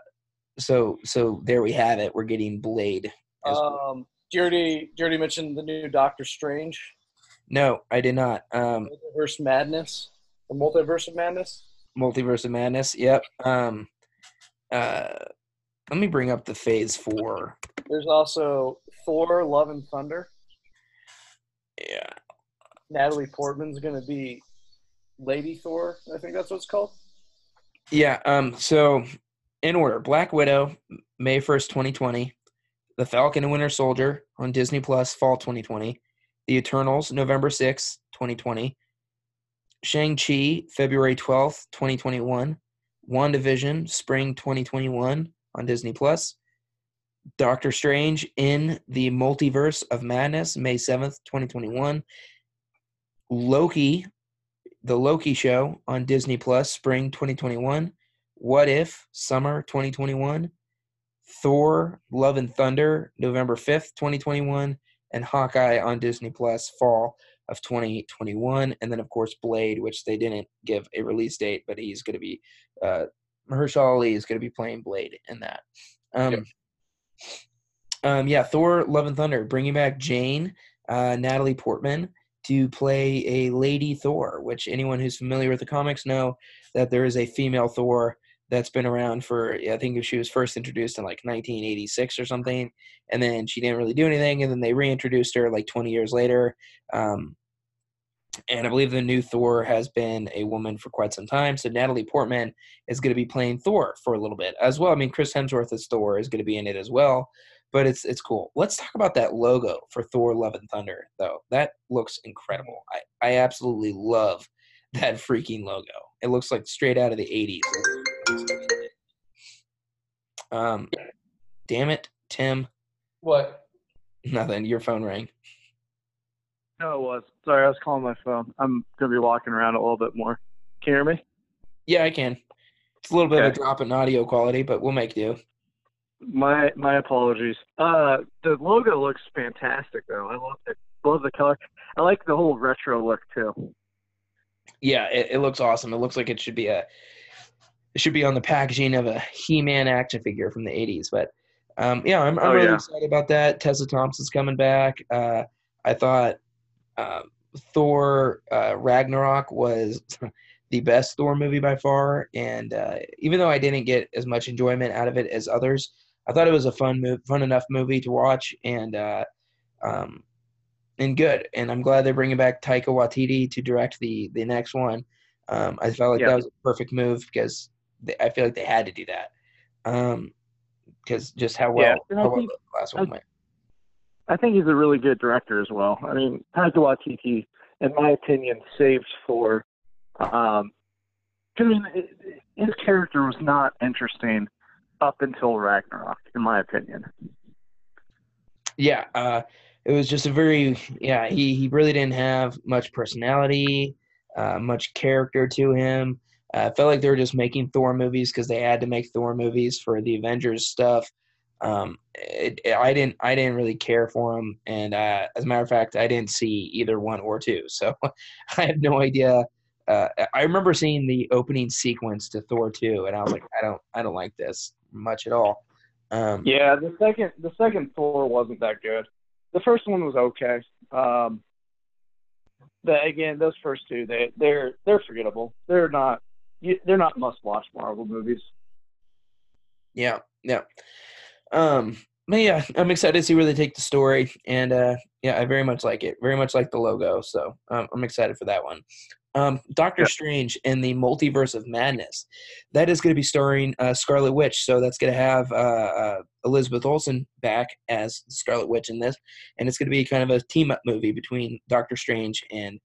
so so there we have it. We're getting Blade. Um, well. did you already, did you already mention the new Doctor Strange? No, I did not. Um, Multiverse Madness, the Multiverse of Madness. Multiverse of Madness. Yep. Um, uh, let me bring up the Phase Four. There's also Thor: Love and Thunder. Yeah. Natalie Portman's gonna be Lady Thor. I think that's what it's called. Yeah. Um. So, in order: Black Widow, May first, twenty twenty. The Falcon and Winter Soldier on Disney Plus, fall twenty twenty. The Eternals, November sixth, twenty twenty. Shang-Chi, February twelfth, twenty twenty one. WandaVision, spring twenty twenty one on Disney Plus. Doctor Strange in the Multiverse of Madness, May seventh, twenty twenty one. Loki, the Loki show on Disney Plus, spring twenty twenty one. What If, summer twenty twenty one. Thor, Love and Thunder, November fifth, twenty twenty one, and Hawkeye on Disney Plus, fall of twenty twenty-one, and then, of course, Blade, which they didn't give a release date, but he's going to be uh, – Mahershala Ali is going to be playing Blade in that. Um, yep. um, yeah, Thor, Love and Thunder, bringing back Jane, uh, Natalie Portman, to play a Lady Thor, which anyone who's familiar with the comics know that there is a female Thor that's been around for – I think she was first introduced in, like, nineteen eighty-six or something, and then she didn't really do anything, and then they reintroduced her, like, twenty years later. Um And I believe the new Thor has been a woman for quite some time. So Natalie Portman is going to be playing Thor for a little bit as well. I mean, Chris Hemsworth as Thor is going to be in it as well. But it's it's cool. Let's talk about that logo for Thor Love and Thunder, though. That looks incredible. I, I absolutely love that freaking logo. It looks like straight out of the eighties. Um, damn it, Tim. What? Nothing. Your phone rang. No, it was. Sorry, I was calling my phone. I'm going to be walking around a little bit more. Can you hear me? Yeah, I can. It's a little bit okay. of a drop in audio quality, but we'll make do. My my apologies. Uh, the logo looks fantastic, though. I love it. Love the color. I like the whole retro look, too. Yeah, it, it looks awesome. It looks like it should be a it should be on the packaging of a He-Man action figure from the eighties. But, um, yeah, I'm, I'm oh, really yeah. excited about that. Tessa Thompson's coming back. Uh, I thought... Uh, Thor uh, Ragnarok was the best Thor movie by far, and uh, even though I didn't get as much enjoyment out of it as others, I thought it was a fun, mo- fun enough movie to watch, and uh, um, and good. And I'm glad they're bringing back Taika Waititi to direct the the next one. Um, I felt like yeah. that was a perfect move because they, I feel like they had to do that because um, just how well, yeah. how well think, the last one I- went. I think he's a really good director as well. I mean, Taika Waititi, in my opinion, saved Thor. Um, I mean, his character was not interesting up until Ragnarok, in my opinion. Yeah, uh, it was just a very yeah. He, he really didn't have much personality, uh, much character to him. Uh, I felt like they were just making Thor movies because they had to make Thor movies for the Avengers stuff. Um, it, it, I didn't, I didn't really care for him. And, uh, as a matter of fact, I didn't see either one or two. So I have no idea. Uh, I remember seeing the opening sequence to Thor two and I was like, I don't, I don't like this much at all. Um, yeah, the second, the second Thor wasn't that good. The first one was okay. Um, the, again, those first two, they, they're, they're forgettable. They're not, they're not must-watch Marvel movies. Yeah. Yeah. Um, but yeah, I'm excited to see where they take the story, and uh, yeah, I very much like it. Very much like the logo, so um, I'm excited for that one. Um, Doctor yeah. Strange and the Multiverse of Madness. That is going to be starring uh, Scarlet Witch, so that's going to have uh, uh, Elizabeth Olsen back as Scarlet Witch in this, and it's going to be kind of a team-up movie between Doctor Strange and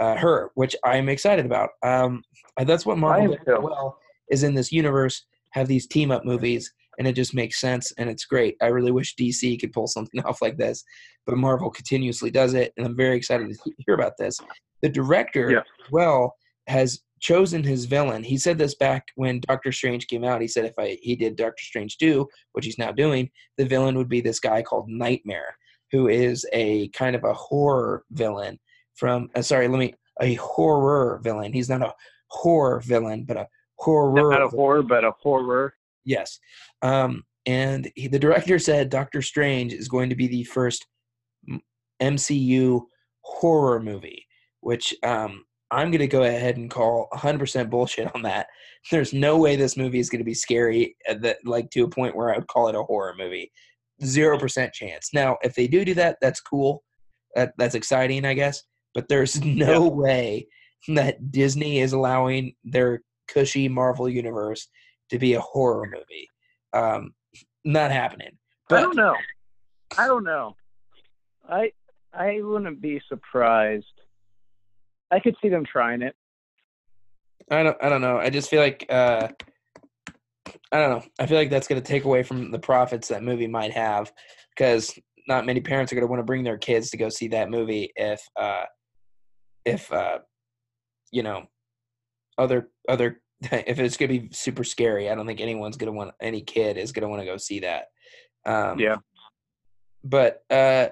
uh, her, which I'm excited about. Um, that's what Marvel does so. well is in this universe, have these team-up movies. And it just makes sense, and it's great. I really wish D C could pull something off like this, but Marvel continuously does it, and I'm very excited to hear about this. The director, yeah. well, has chosen his villain. He said this back when Doctor Strange came out. He said if I he did Doctor Strange two, which he's now doing, the villain would be this guy called Nightmare, who is a kind of a horror villain from uh, – sorry, let me – a horror villain. He's not a horror villain, but a horror Not villain. a horror, but a horror. Yes. Um, and he, the director said Doctor Strange is going to be the first M C U horror movie, which um, I'm going to go ahead and call one hundred percent bullshit on that. There's no way this movie is going to be scary at the, like to a point where I would call it a horror movie. zero percent chance. Now, if they do do that, that's cool. That, that's exciting, I guess. But there's no yeah. way that Disney is allowing their cushy Marvel universe to be a horror movie. Um, not happening. But, I don't know. I don't know. I I wouldn't be surprised. I could see them trying it. I don't. I don't know. I just feel like. Uh, I don't know. I feel like that's going to take away from the profits that movie might have, because not many parents are going to want to bring their kids to go see that movie if, uh, if uh, you know, other other if it's going to be super scary. I don't think anyone's going to want any kid is going to want to go see that. Um, yeah. But uh,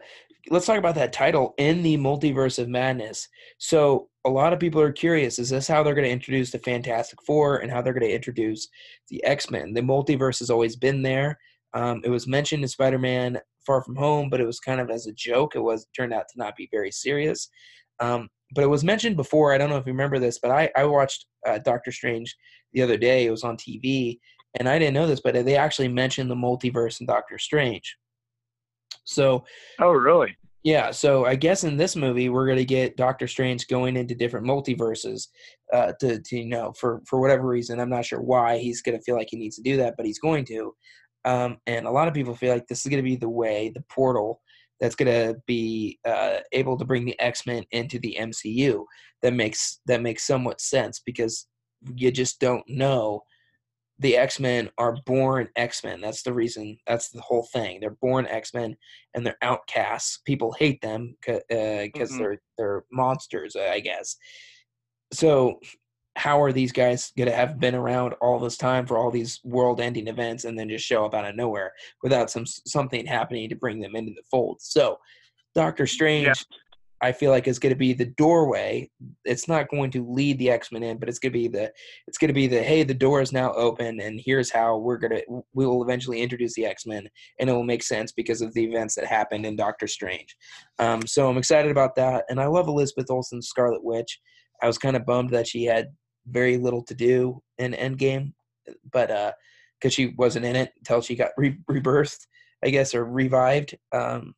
let's talk about that title, In the Multiverse of Madness. So a lot of people are curious, is this how they're going to introduce the Fantastic Four and how they're going to introduce the X-Men? The multiverse has always been there. Um, it was mentioned in Spider-Man Far From Home, but it was kind of as a joke. It was turned out to not be very serious. Um, but it was mentioned before. I don't know if you remember this, but I, I watched uh, Doctor Strange the other day. It was on T V, and I didn't know this, but they actually mentioned the multiverse in Doctor Strange. So, oh really? Yeah. So I guess in this movie we're going to get Doctor Strange going into different multiverses. Uh, to, to you know, for for whatever reason, I'm not sure why he's going to feel like he needs to do that, but he's going to. Um, and a lot of people feel like this is going to be the way, the portal that's going to be uh, able to bring the X-Men into the M C U. That makes that makes somewhat sense, because you just don't know. The X-Men are born X-Men. That's the reason. That's the whole thing. They're born X-Men, and they're outcasts. People hate them because uh, mm-hmm. they're they're monsters, I guess. So how are these guys going to have been around all this time for all these world-ending events and then just show up out of nowhere without some something happening to bring them into the fold? So Doctor Strange, yeah. I feel like, is going to be the doorway. It's not going to lead the X-Men in, but it's going to be the, it's going to be the, hey, the door is now open, and here's how we're going to, we will eventually introduce the X-Men, and it will make sense because of the events that happened in Doctor Strange. Um, so I'm excited about that. And I love Elizabeth Olsen's Scarlet Witch. I was kind of bummed that she had very little to do in Endgame, but uh, cause she wasn't in it until she got re- rebirthed, I guess, or revived. Um,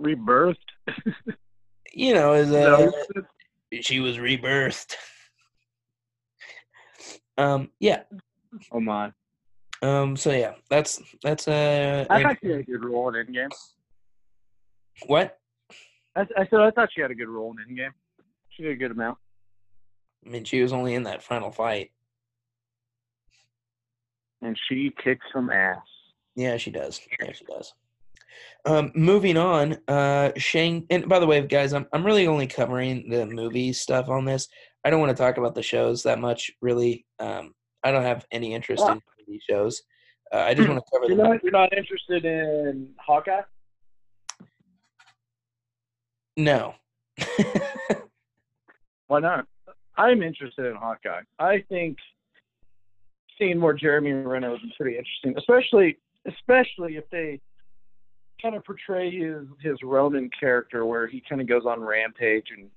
rebirthed. You know, as a, she was rebirthed. um, yeah. Oh my. Um. So yeah, that's that's uh. I thought she had a good role in Endgame. What? I, I said I thought she had a good role in Endgame. She did a good amount. I mean, she was only in that final fight. And she kicks some ass. Yeah, she does. Yeah, she does. Um, moving on, uh, Shang. And by the way, guys, I'm I'm really only covering the movie stuff on this. I don't want to talk about the shows that much, really. Um, I don't have any interest yeah. in these shows. Uh, I just want to cover. You're not, you're not interested in Hawkeye? No. Why not? I'm interested in Hawkeye. I think seeing more Jeremy Renner is pretty interesting, especially especially if they kind of portray his his Ronin character, where he kind of goes on rampage and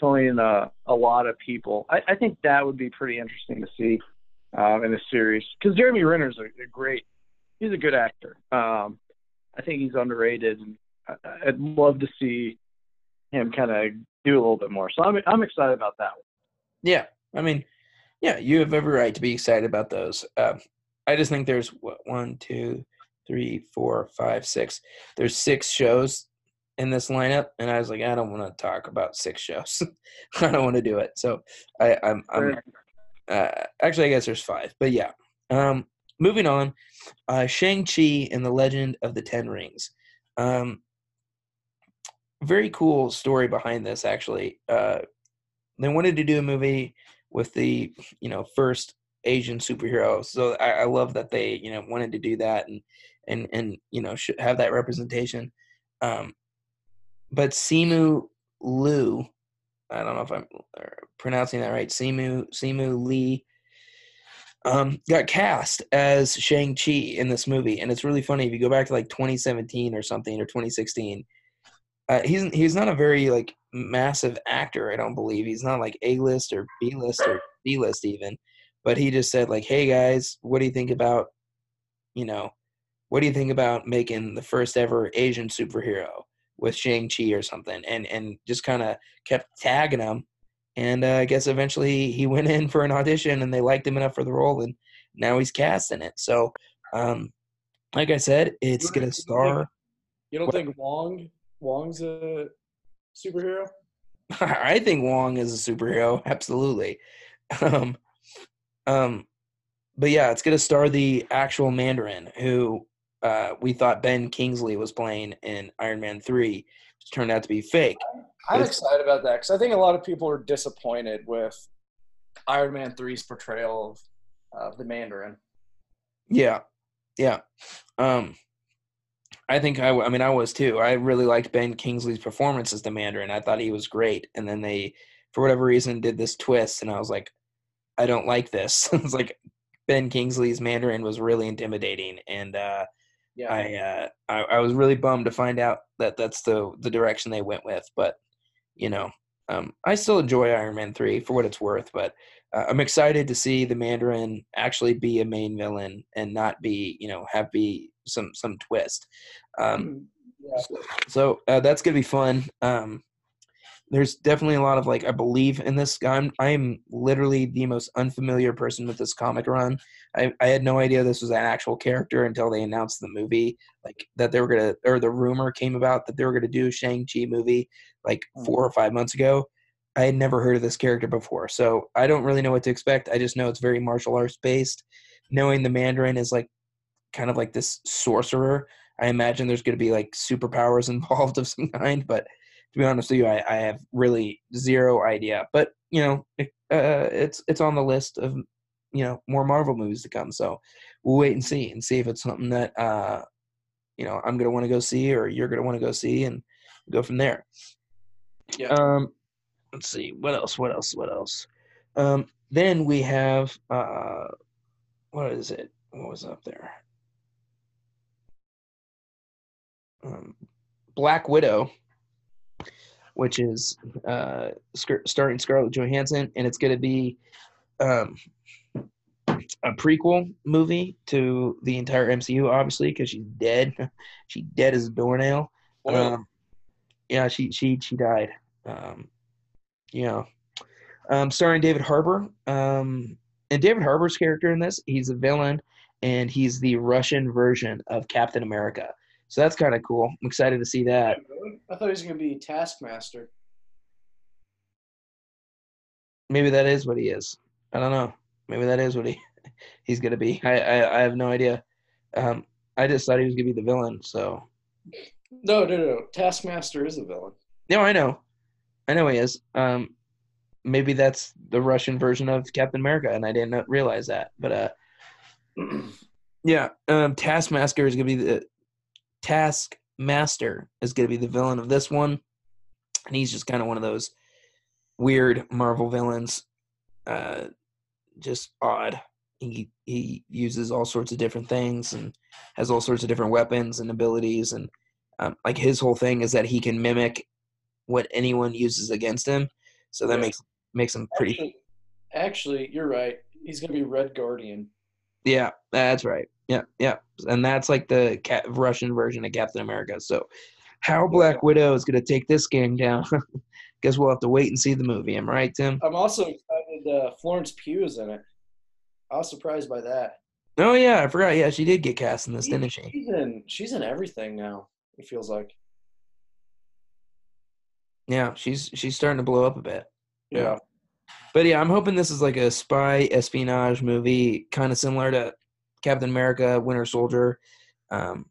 killing uh, a lot of people. I, I think that would be pretty interesting to see um, in a series, because Jeremy Renner's a, a great, he's a good actor. Um, I think he's underrated, and I, I'd love to see him kind of do a little bit more. So I'm I'm excited about that one. Yeah, I mean, yeah, you have every right to be excited about those. Uh, I just think there's what, one, two. Three, four, five, six. There's six shows in this lineup, and I was like, I don't want to talk about six shows. I don't want to do it. So I, I'm, I'm uh, actually, I guess there's five, but yeah. Um, moving on, uh, Shang-Chi and the Legend of the Ten Rings. Um, very cool story behind this, actually. Uh, they wanted to do a movie with the, you know, first Asian superhero. So I, I love that they, you know, wanted to do that and, and, and, you know, should have that representation. Um, but Simu Liu, I don't know if I'm pronouncing that right. Simu, Simu Lee um, got cast as Shang-Chi in this movie. And it's really funny. If you go back to like twenty seventeen or something, or twenty sixteen, uh, he's, he's not a very like massive actor. I don't believe he's not like A-list or B-list or B-list even, but he just said like, "Hey guys, what do you think about, you know, what do you think about making the first ever Asian superhero with Shang-Chi or something?" And and just kind of kept tagging him. And uh, I guess eventually he went in for an audition and they liked him enough for the role, and now he's cast in it. So, um, like I said, it's going to star. You don't think Wong Wong's a superhero? I think Wong is a superhero, absolutely. Um, um, but, yeah, it's going to star the actual Mandarin who – Uh, we thought Ben Kingsley was playing in Iron Man three, which turned out to be fake. I'm it's, excited about that because I think a lot of people are disappointed with Iron Man three's portrayal of uh, the Mandarin. Yeah, yeah. Um, I think I, I mean, I was too. I really liked Ben Kingsley's performance as the Mandarin. I thought he was great. And then they, for whatever reason, did this twist, and I was like, I don't like this. I was like, Ben Kingsley's Mandarin was really intimidating, and uh, Yeah, I, uh, I I was really bummed to find out that that's the, the direction they went with. But, you know, um, I still enjoy Iron Man three for what it's worth. But uh, I'm excited to see the Mandarin actually be a main villain and not be, you know, have be some some twist. Um, yeah. So, so uh, that's going to be fun. Um, there's definitely a lot of, like, I believe in this guy. I'm, I'm literally the most unfamiliar person with this comic run. I, I had no idea this was an actual character until they announced the movie, like, that they were going to – or the rumor came about that they were going to do a Shang-Chi movie, like, four or five months ago. I had never heard of this character before, so I don't really know what to expect. I just know it's very martial arts-based. Knowing the Mandarin is, like, kind of like this sorcerer, I imagine there's going to be, like, superpowers involved of some kind, but – to be honest with you, I, I have really zero idea. But, you know, it, uh, it's it's on the list of, you know, more Marvel movies to come. So we'll wait and see and see if it's something that, uh, you know, I'm going to want to go see or you're going to want to go see, and go from there. Yeah. Um, let's see. What else? What else? What else? Um, then we have uh, – what is it? What was up there? Um, Black Widow, which is uh, starring Scarlett Johansson, and it's going to be um, a prequel movie to the entire M C U, obviously, because she's dead. She dead as a doornail. Um, yeah, she she she died. Um, yeah, um, starring David Harbour, um, and David Harbour's character in this, he's a villain, and he's the Russian version of Captain America. So that's kind of cool. I'm excited to see that. I thought he was going to be Taskmaster. Maybe that is what he is. I don't know. Maybe that is what he he's going to be. I, I, I have no idea. Um, I just thought he was going to be the villain. So. No, no, no. Taskmaster is the villain. No, I know. I know he is. Um, maybe that's the Russian version of Captain America, and I didn't realize that. But uh, yeah, um, Taskmaster is going to be the – Taskmaster is going to be the villain of this one, and he's just kind of one of those weird Marvel villains, uh, just odd. He he uses all sorts of different things and has all sorts of different weapons and abilities, and um, like his whole thing is that he can mimic what anyone uses against him. So that yeah. makes makes him pretty. Actually, actually, you're right. He's going to be Red Guardian. Yeah, that's right. Yeah, yeah, and that's like the cat, Russian version of Captain America. So how Black Widow is going to take this gang down, guess we'll have to wait and see the movie. Am I right, Tim? I'm also excited uh, Florence Pugh is in it. I was surprised by that. Oh, yeah, I forgot. Yeah, she did get cast in this, she, didn't she? She's in, she's in everything now, it feels like. Yeah, she's she's starting to blow up a bit. Yeah. yeah. But, yeah, I'm hoping this is like a spy espionage movie, kind of similar to – Captain America, Winter Soldier, um,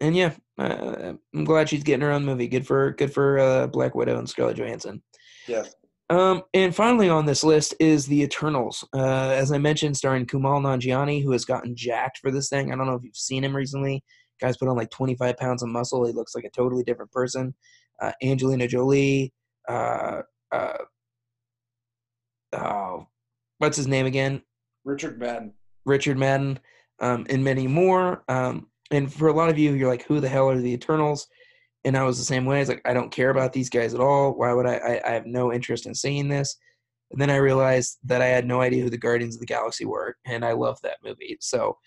and yeah, uh, I'm glad she's getting her own movie. Good for good for uh, Black Widow and Scarlett Johansson. Yeah. Um, and finally on this list is The Eternals. Uh, as I mentioned, starring Kumail Nanjiani, who has gotten jacked for this thing. I don't know if you've seen him recently. Guy's put on like twenty-five pounds of muscle. He looks like a totally different person. Uh, Angelina Jolie. Uh, uh, oh, what's his name again? Richard Madden. Richard Madden. Um, and many more. Um, and for a lot of you, you're like, who the hell are The Eternals? And I was the same way. It's like, I don't care about these guys at all. Why would I, I? I have no interest in seeing this. And then I realized that I had no idea who the Guardians of the Galaxy were, and I love that movie. So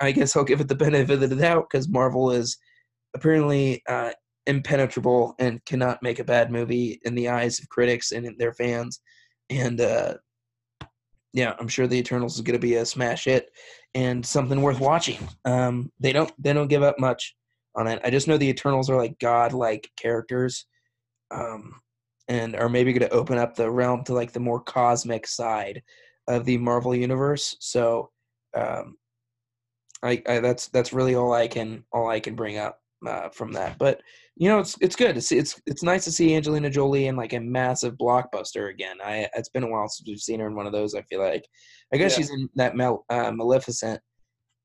I guess I'll give it the benefit of the doubt because Marvel is apparently uh, impenetrable and cannot make a bad movie in the eyes of critics and their fans. And uh, yeah, I'm sure The Eternals is going to be a smash hit and something worth watching. Um, they don't they don't give up much on it. I just know the Eternals are like god-like characters, um, and are maybe going to open up the realm to like the more cosmic side of the Marvel universe. So, um, I, I that's that's really all I can all I can bring up uh, from that. But you know, it's it's good. It's it's it's nice to see Angelina Jolie in like a massive blockbuster again. I it's been a while since we've seen her in one of those. I feel like I guess yeah. she's in that Mal, uh, Maleficent.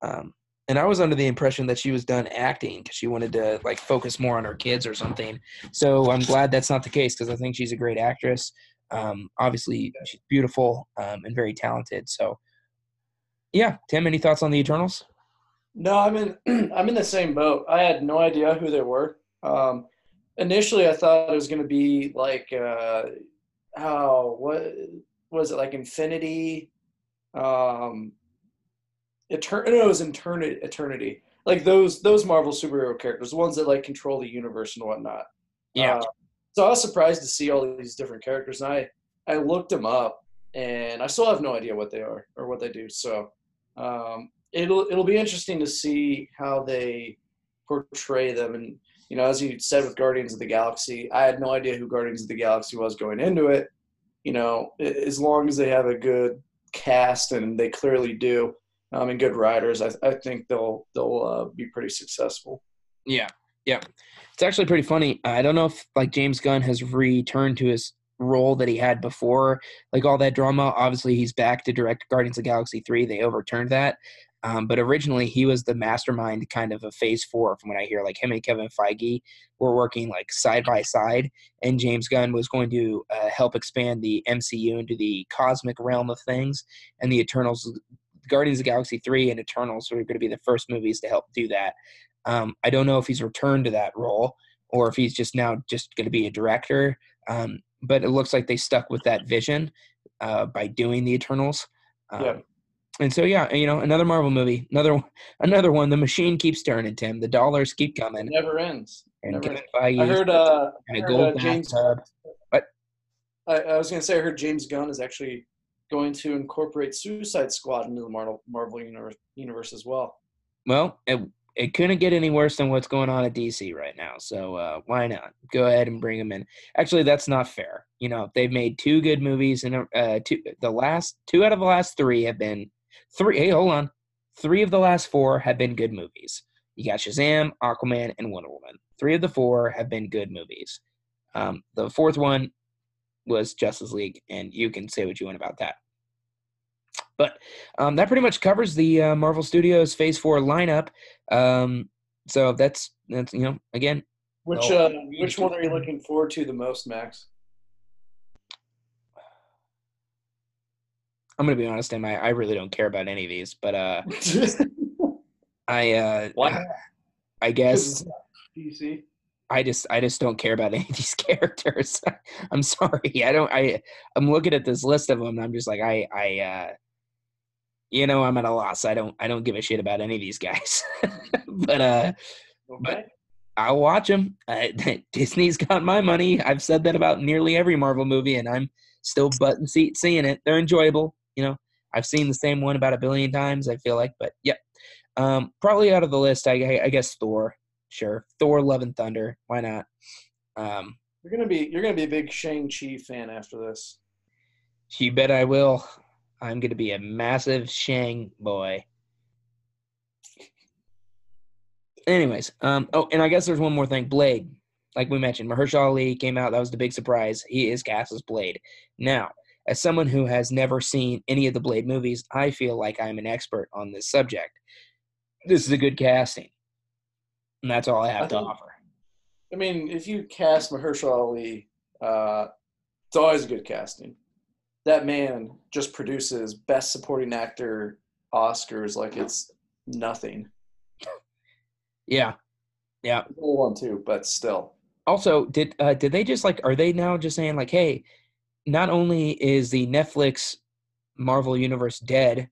Um, And I was under the impression that she was done acting because she wanted to like focus more on her kids or something. So I'm glad that's not the case because I think she's a great actress. Um, obviously, she's beautiful um, and very talented. So, yeah, Tim, any thoughts on the Eternals? No, I'm in. I'm in the same boat. I had no idea who they were. Um, initially, I thought it was going to be like uh, how what was it like Infinity. Um, Eternity, no, it was eternity, eternity. Like those those Marvel superhero characters, the ones that like control the universe and whatnot. Yeah. Uh, so I was surprised to see all these different characters, and I I looked them up, and I still have no idea what they are or what they do. So um, it'll it'll be interesting to see how they portray them. And you know, as you said with Guardians of the Galaxy, I had no idea who Guardians of the Galaxy was going into it. You know, as long as they have a good cast, and they clearly do. Um, and good writers, I, I think they'll they'll uh, be pretty successful. Yeah, yeah. It's actually pretty funny. I don't know if like James Gunn has returned to his role that he had before, like all that drama. Obviously, he's back to direct Guardians of the Galaxy three. They overturned that, um, but originally he was the mastermind kind of a Phase Four. From what I hear, like him and Kevin Feige were working like side by side, and James Gunn was going to uh, help expand the M C U into the cosmic realm of things, and the Eternals. Guardians of the Galaxy three and Eternals are going to be the first movies to help do that. Um, I don't know if he's returned to that role or if he's just now just going to be a director, um, but it looks like they stuck with that vision uh, by doing the Eternals. Um, yeah. And so, yeah, you know, another Marvel movie, another another one. The machine keeps turning, Tim. The dollars keep coming. It never ends. And never ends. I heard, uh, I heard uh, James – What? I, I was going to say I heard James Gunn is actually – going to incorporate Suicide Squad into the Marvel, Marvel universe, universe as well. Well, it, it couldn't get any worse than what's going on at D C right now, so uh, why not? Go ahead and bring them in. Actually, that's not fair. You know, they've made two good movies, and uh, two the last two out of the last three have been three. Hey, hold on, three of the last four have been good movies. You got Shazam, Aquaman, and Wonder Woman. Three of the four have been good movies. Um, the fourth one was Justice League, and you can say what you want about that. But um, that pretty much covers the uh, Marvel Studios Phase Four lineup. Um, so that's that's you know again. Which uh, which one are you looking forward to the most, Max? I'm gonna be honest, Tim. I, I really don't care about any of these, but uh, I uh, I, I guess D C. I just, I just don't care about any of these characters. I'm sorry. I don't, I, I'm looking at this list of them and I'm just like, I, I, uh, you know, I'm at a loss. I don't, I don't give a shit about any of these guys, but, uh, okay. but I'll watch them. I, Disney's got my money. I've said that about nearly every Marvel movie and I'm still butt and seat seeing it. They're enjoyable. You know, I've seen the same one about a billion times, I feel like, but yeah. Um, probably out of the list, I, I guess Thor. Sure, Thor: Love and Thunder. Why not? Um, you're gonna be you're gonna be a big Shang-Chi fan after this. You bet I will. I'm gonna be a massive Shang boy. Anyways, um, oh, and I guess there's one more thing. Blade. like we mentioned, Mahershala Ali came out. That was the big surprise. He is cast as Blade. Now, as someone who has never seen any of the Blade movies, I feel like I'm an expert on this subject. This is a good casting. And that's all I have I to think, offer. I mean, if you cast Mahershala Ali, uh, it's always good casting. That man just produces Best Supporting Actor Oscars like it's nothing. Yeah. Yeah. One, two, but still. Also, did uh, did they just like, are they now just saying like, hey, not only is the Netflix Marvel Universe dead,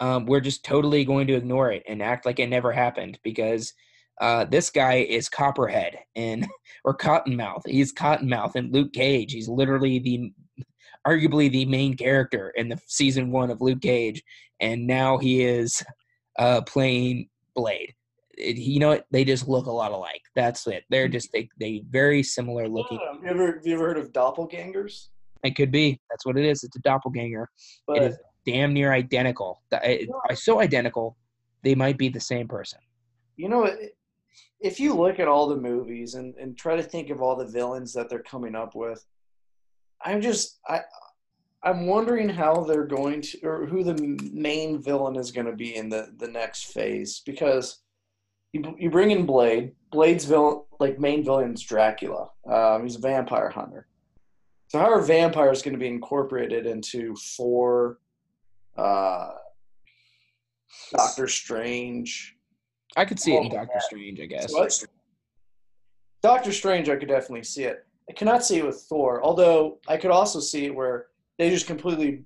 um, we're just totally going to ignore it and act like it never happened because uh, this guy is Copperhead and or Cottonmouth. He's Cottonmouth and Luke Cage. He's literally the arguably the main character in the season one of Luke Cage, and now he is uh, playing Blade. It, you know what? They just look a lot alike. That's it. They're just they they very similar looking. Yeah, have you ever have you ever heard of doppelgangers? It could be. That's what it is. It's a doppelganger. But it is damn near identical. It, yeah. So identical, they might be the same person. You know, if you look at all the movies and, and try to think of all the villains that they're coming up with, I'm just I I'm wondering how they're going to or who the main villain is going to be in the the next phase because. You you bring in Blade. Blade's villain, like main villain's Dracula. Um, he's a vampire hunter. So how are vampires going to be incorporated into four? Uh, Doctor Strange. I could see oh, it in Doctor that. Strange, I guess. So Doctor Strange, I could definitely see it. I cannot see it with Thor, although I could also see it where they just completely,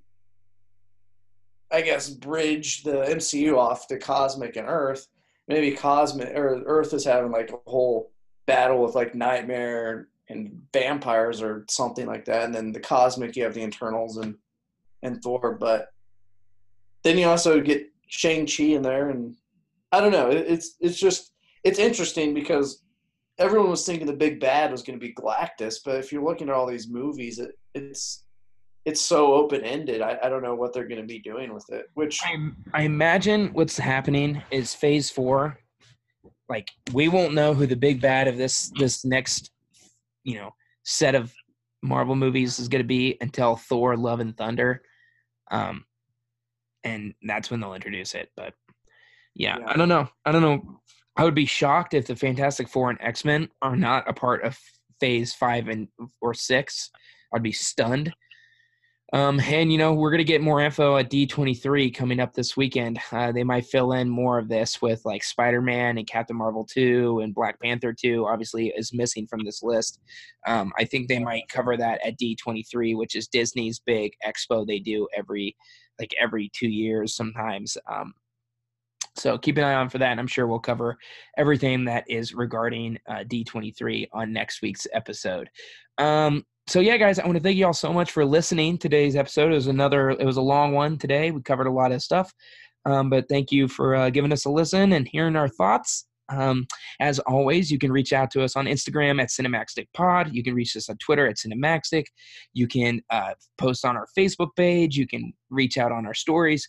I guess, bridge the M C U off to cosmic and Earth. Maybe Cosmic or Earth is having like a whole battle with like Nightmare and vampires or something like that, and then the Cosmic you have the Internals and and Thor, but then you also get Shang-Chi in there, and I don't know. It, it's it's just it's interesting because everyone was thinking the big bad was going to be Galactus, but if you're looking at all these movies, it, it's it's so open-ended. I, I don't know what they're going to be doing with it, which I, I imagine what's happening is phase four. Like we won't know who the big bad of this, this next, you know, set of Marvel movies is going to be until Thor, Love and Thunder. Um, and that's when they'll introduce it. But yeah, yeah, I don't know. I don't know. I would be shocked if the Fantastic Four and X-Men are not a part of phase five and or six. I'd be stunned. Um, and, you know, we're going to get more info at D twenty-three coming up this weekend. Uh, they might fill in more of this with, like, Spider-Man and Captain Marvel two and Black Panther two, obviously, is missing from this list. Um, I think they might cover that at D twenty-three, which is Disney's big expo they do every, like, every two years sometimes. Um, so keep an eye on for that, and I'm sure we'll cover everything that is regarding uh, D twenty-three on next week's episode. Um So yeah, guys, I want to thank you all so much for listening. Today's episode is another, it was a long one today. We covered a lot of stuff, um, but thank you for uh, giving us a listen and hearing our thoughts. Um, as always, you can reach out to us on Instagram at Cinemaxtic Pod. You can reach us on Twitter at Cinemaxtic. You can uh, post on our Facebook page. You can reach out on our stories.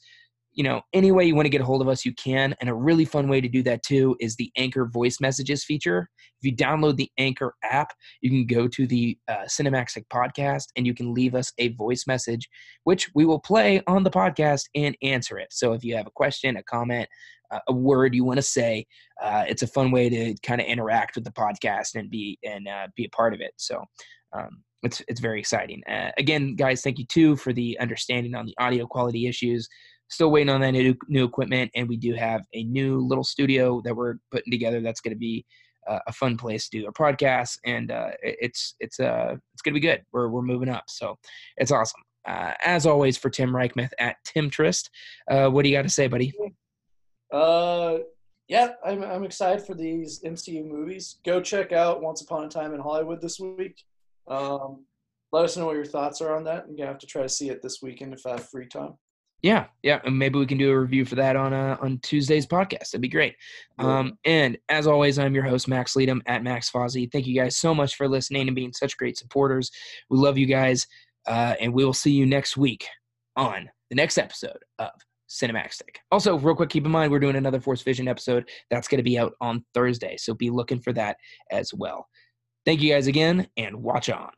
You know, any way you want to get a hold of us, you can. And a really fun way to do that, too, is the Anchor voice messages feature. If you download the Anchor app, you can go to the uh, Cinemaxtic podcast and you can leave us a voice message, which we will play on the podcast and answer it. So if you have a question, a comment, uh, a word you want to say, uh, it's a fun way to kind of interact with the podcast and be and uh, be a part of it. So um it's, it's very exciting. Uh, again, guys, thank you, too, for the understanding on the audio quality issues. Still waiting on that new, new equipment, and we do have a new little studio that we're putting together. That's going to be uh, a fun place to do a podcast, and uh, it's it's uh, it's going to be good. We're we're moving up, so it's awesome. Uh, as always, for Tim Reichmuth at Timtrist, uh, what do you got to say, buddy? Uh, yeah, I'm I'm excited for these M C U movies. Go check out Once Upon a Time in Hollywood this week. Um, let us know what your thoughts are on that. I'm gonna have to try to see it this weekend if I have free time. Yeah, yeah, and maybe we can do a review for that on uh, on Tuesday's podcast. That'd be great. Um, and as always, I'm your host, Max Leadham at Max Fozzie. Thank you guys so much for listening and being such great supporters. We love you guys, uh, and we will see you next week on the next episode of Cinemaxtic. Also, real quick, keep in mind, we're doing another Force Vision episode. That's going to be out on Thursday, so be looking for that as well. Thank you guys again, and watch on.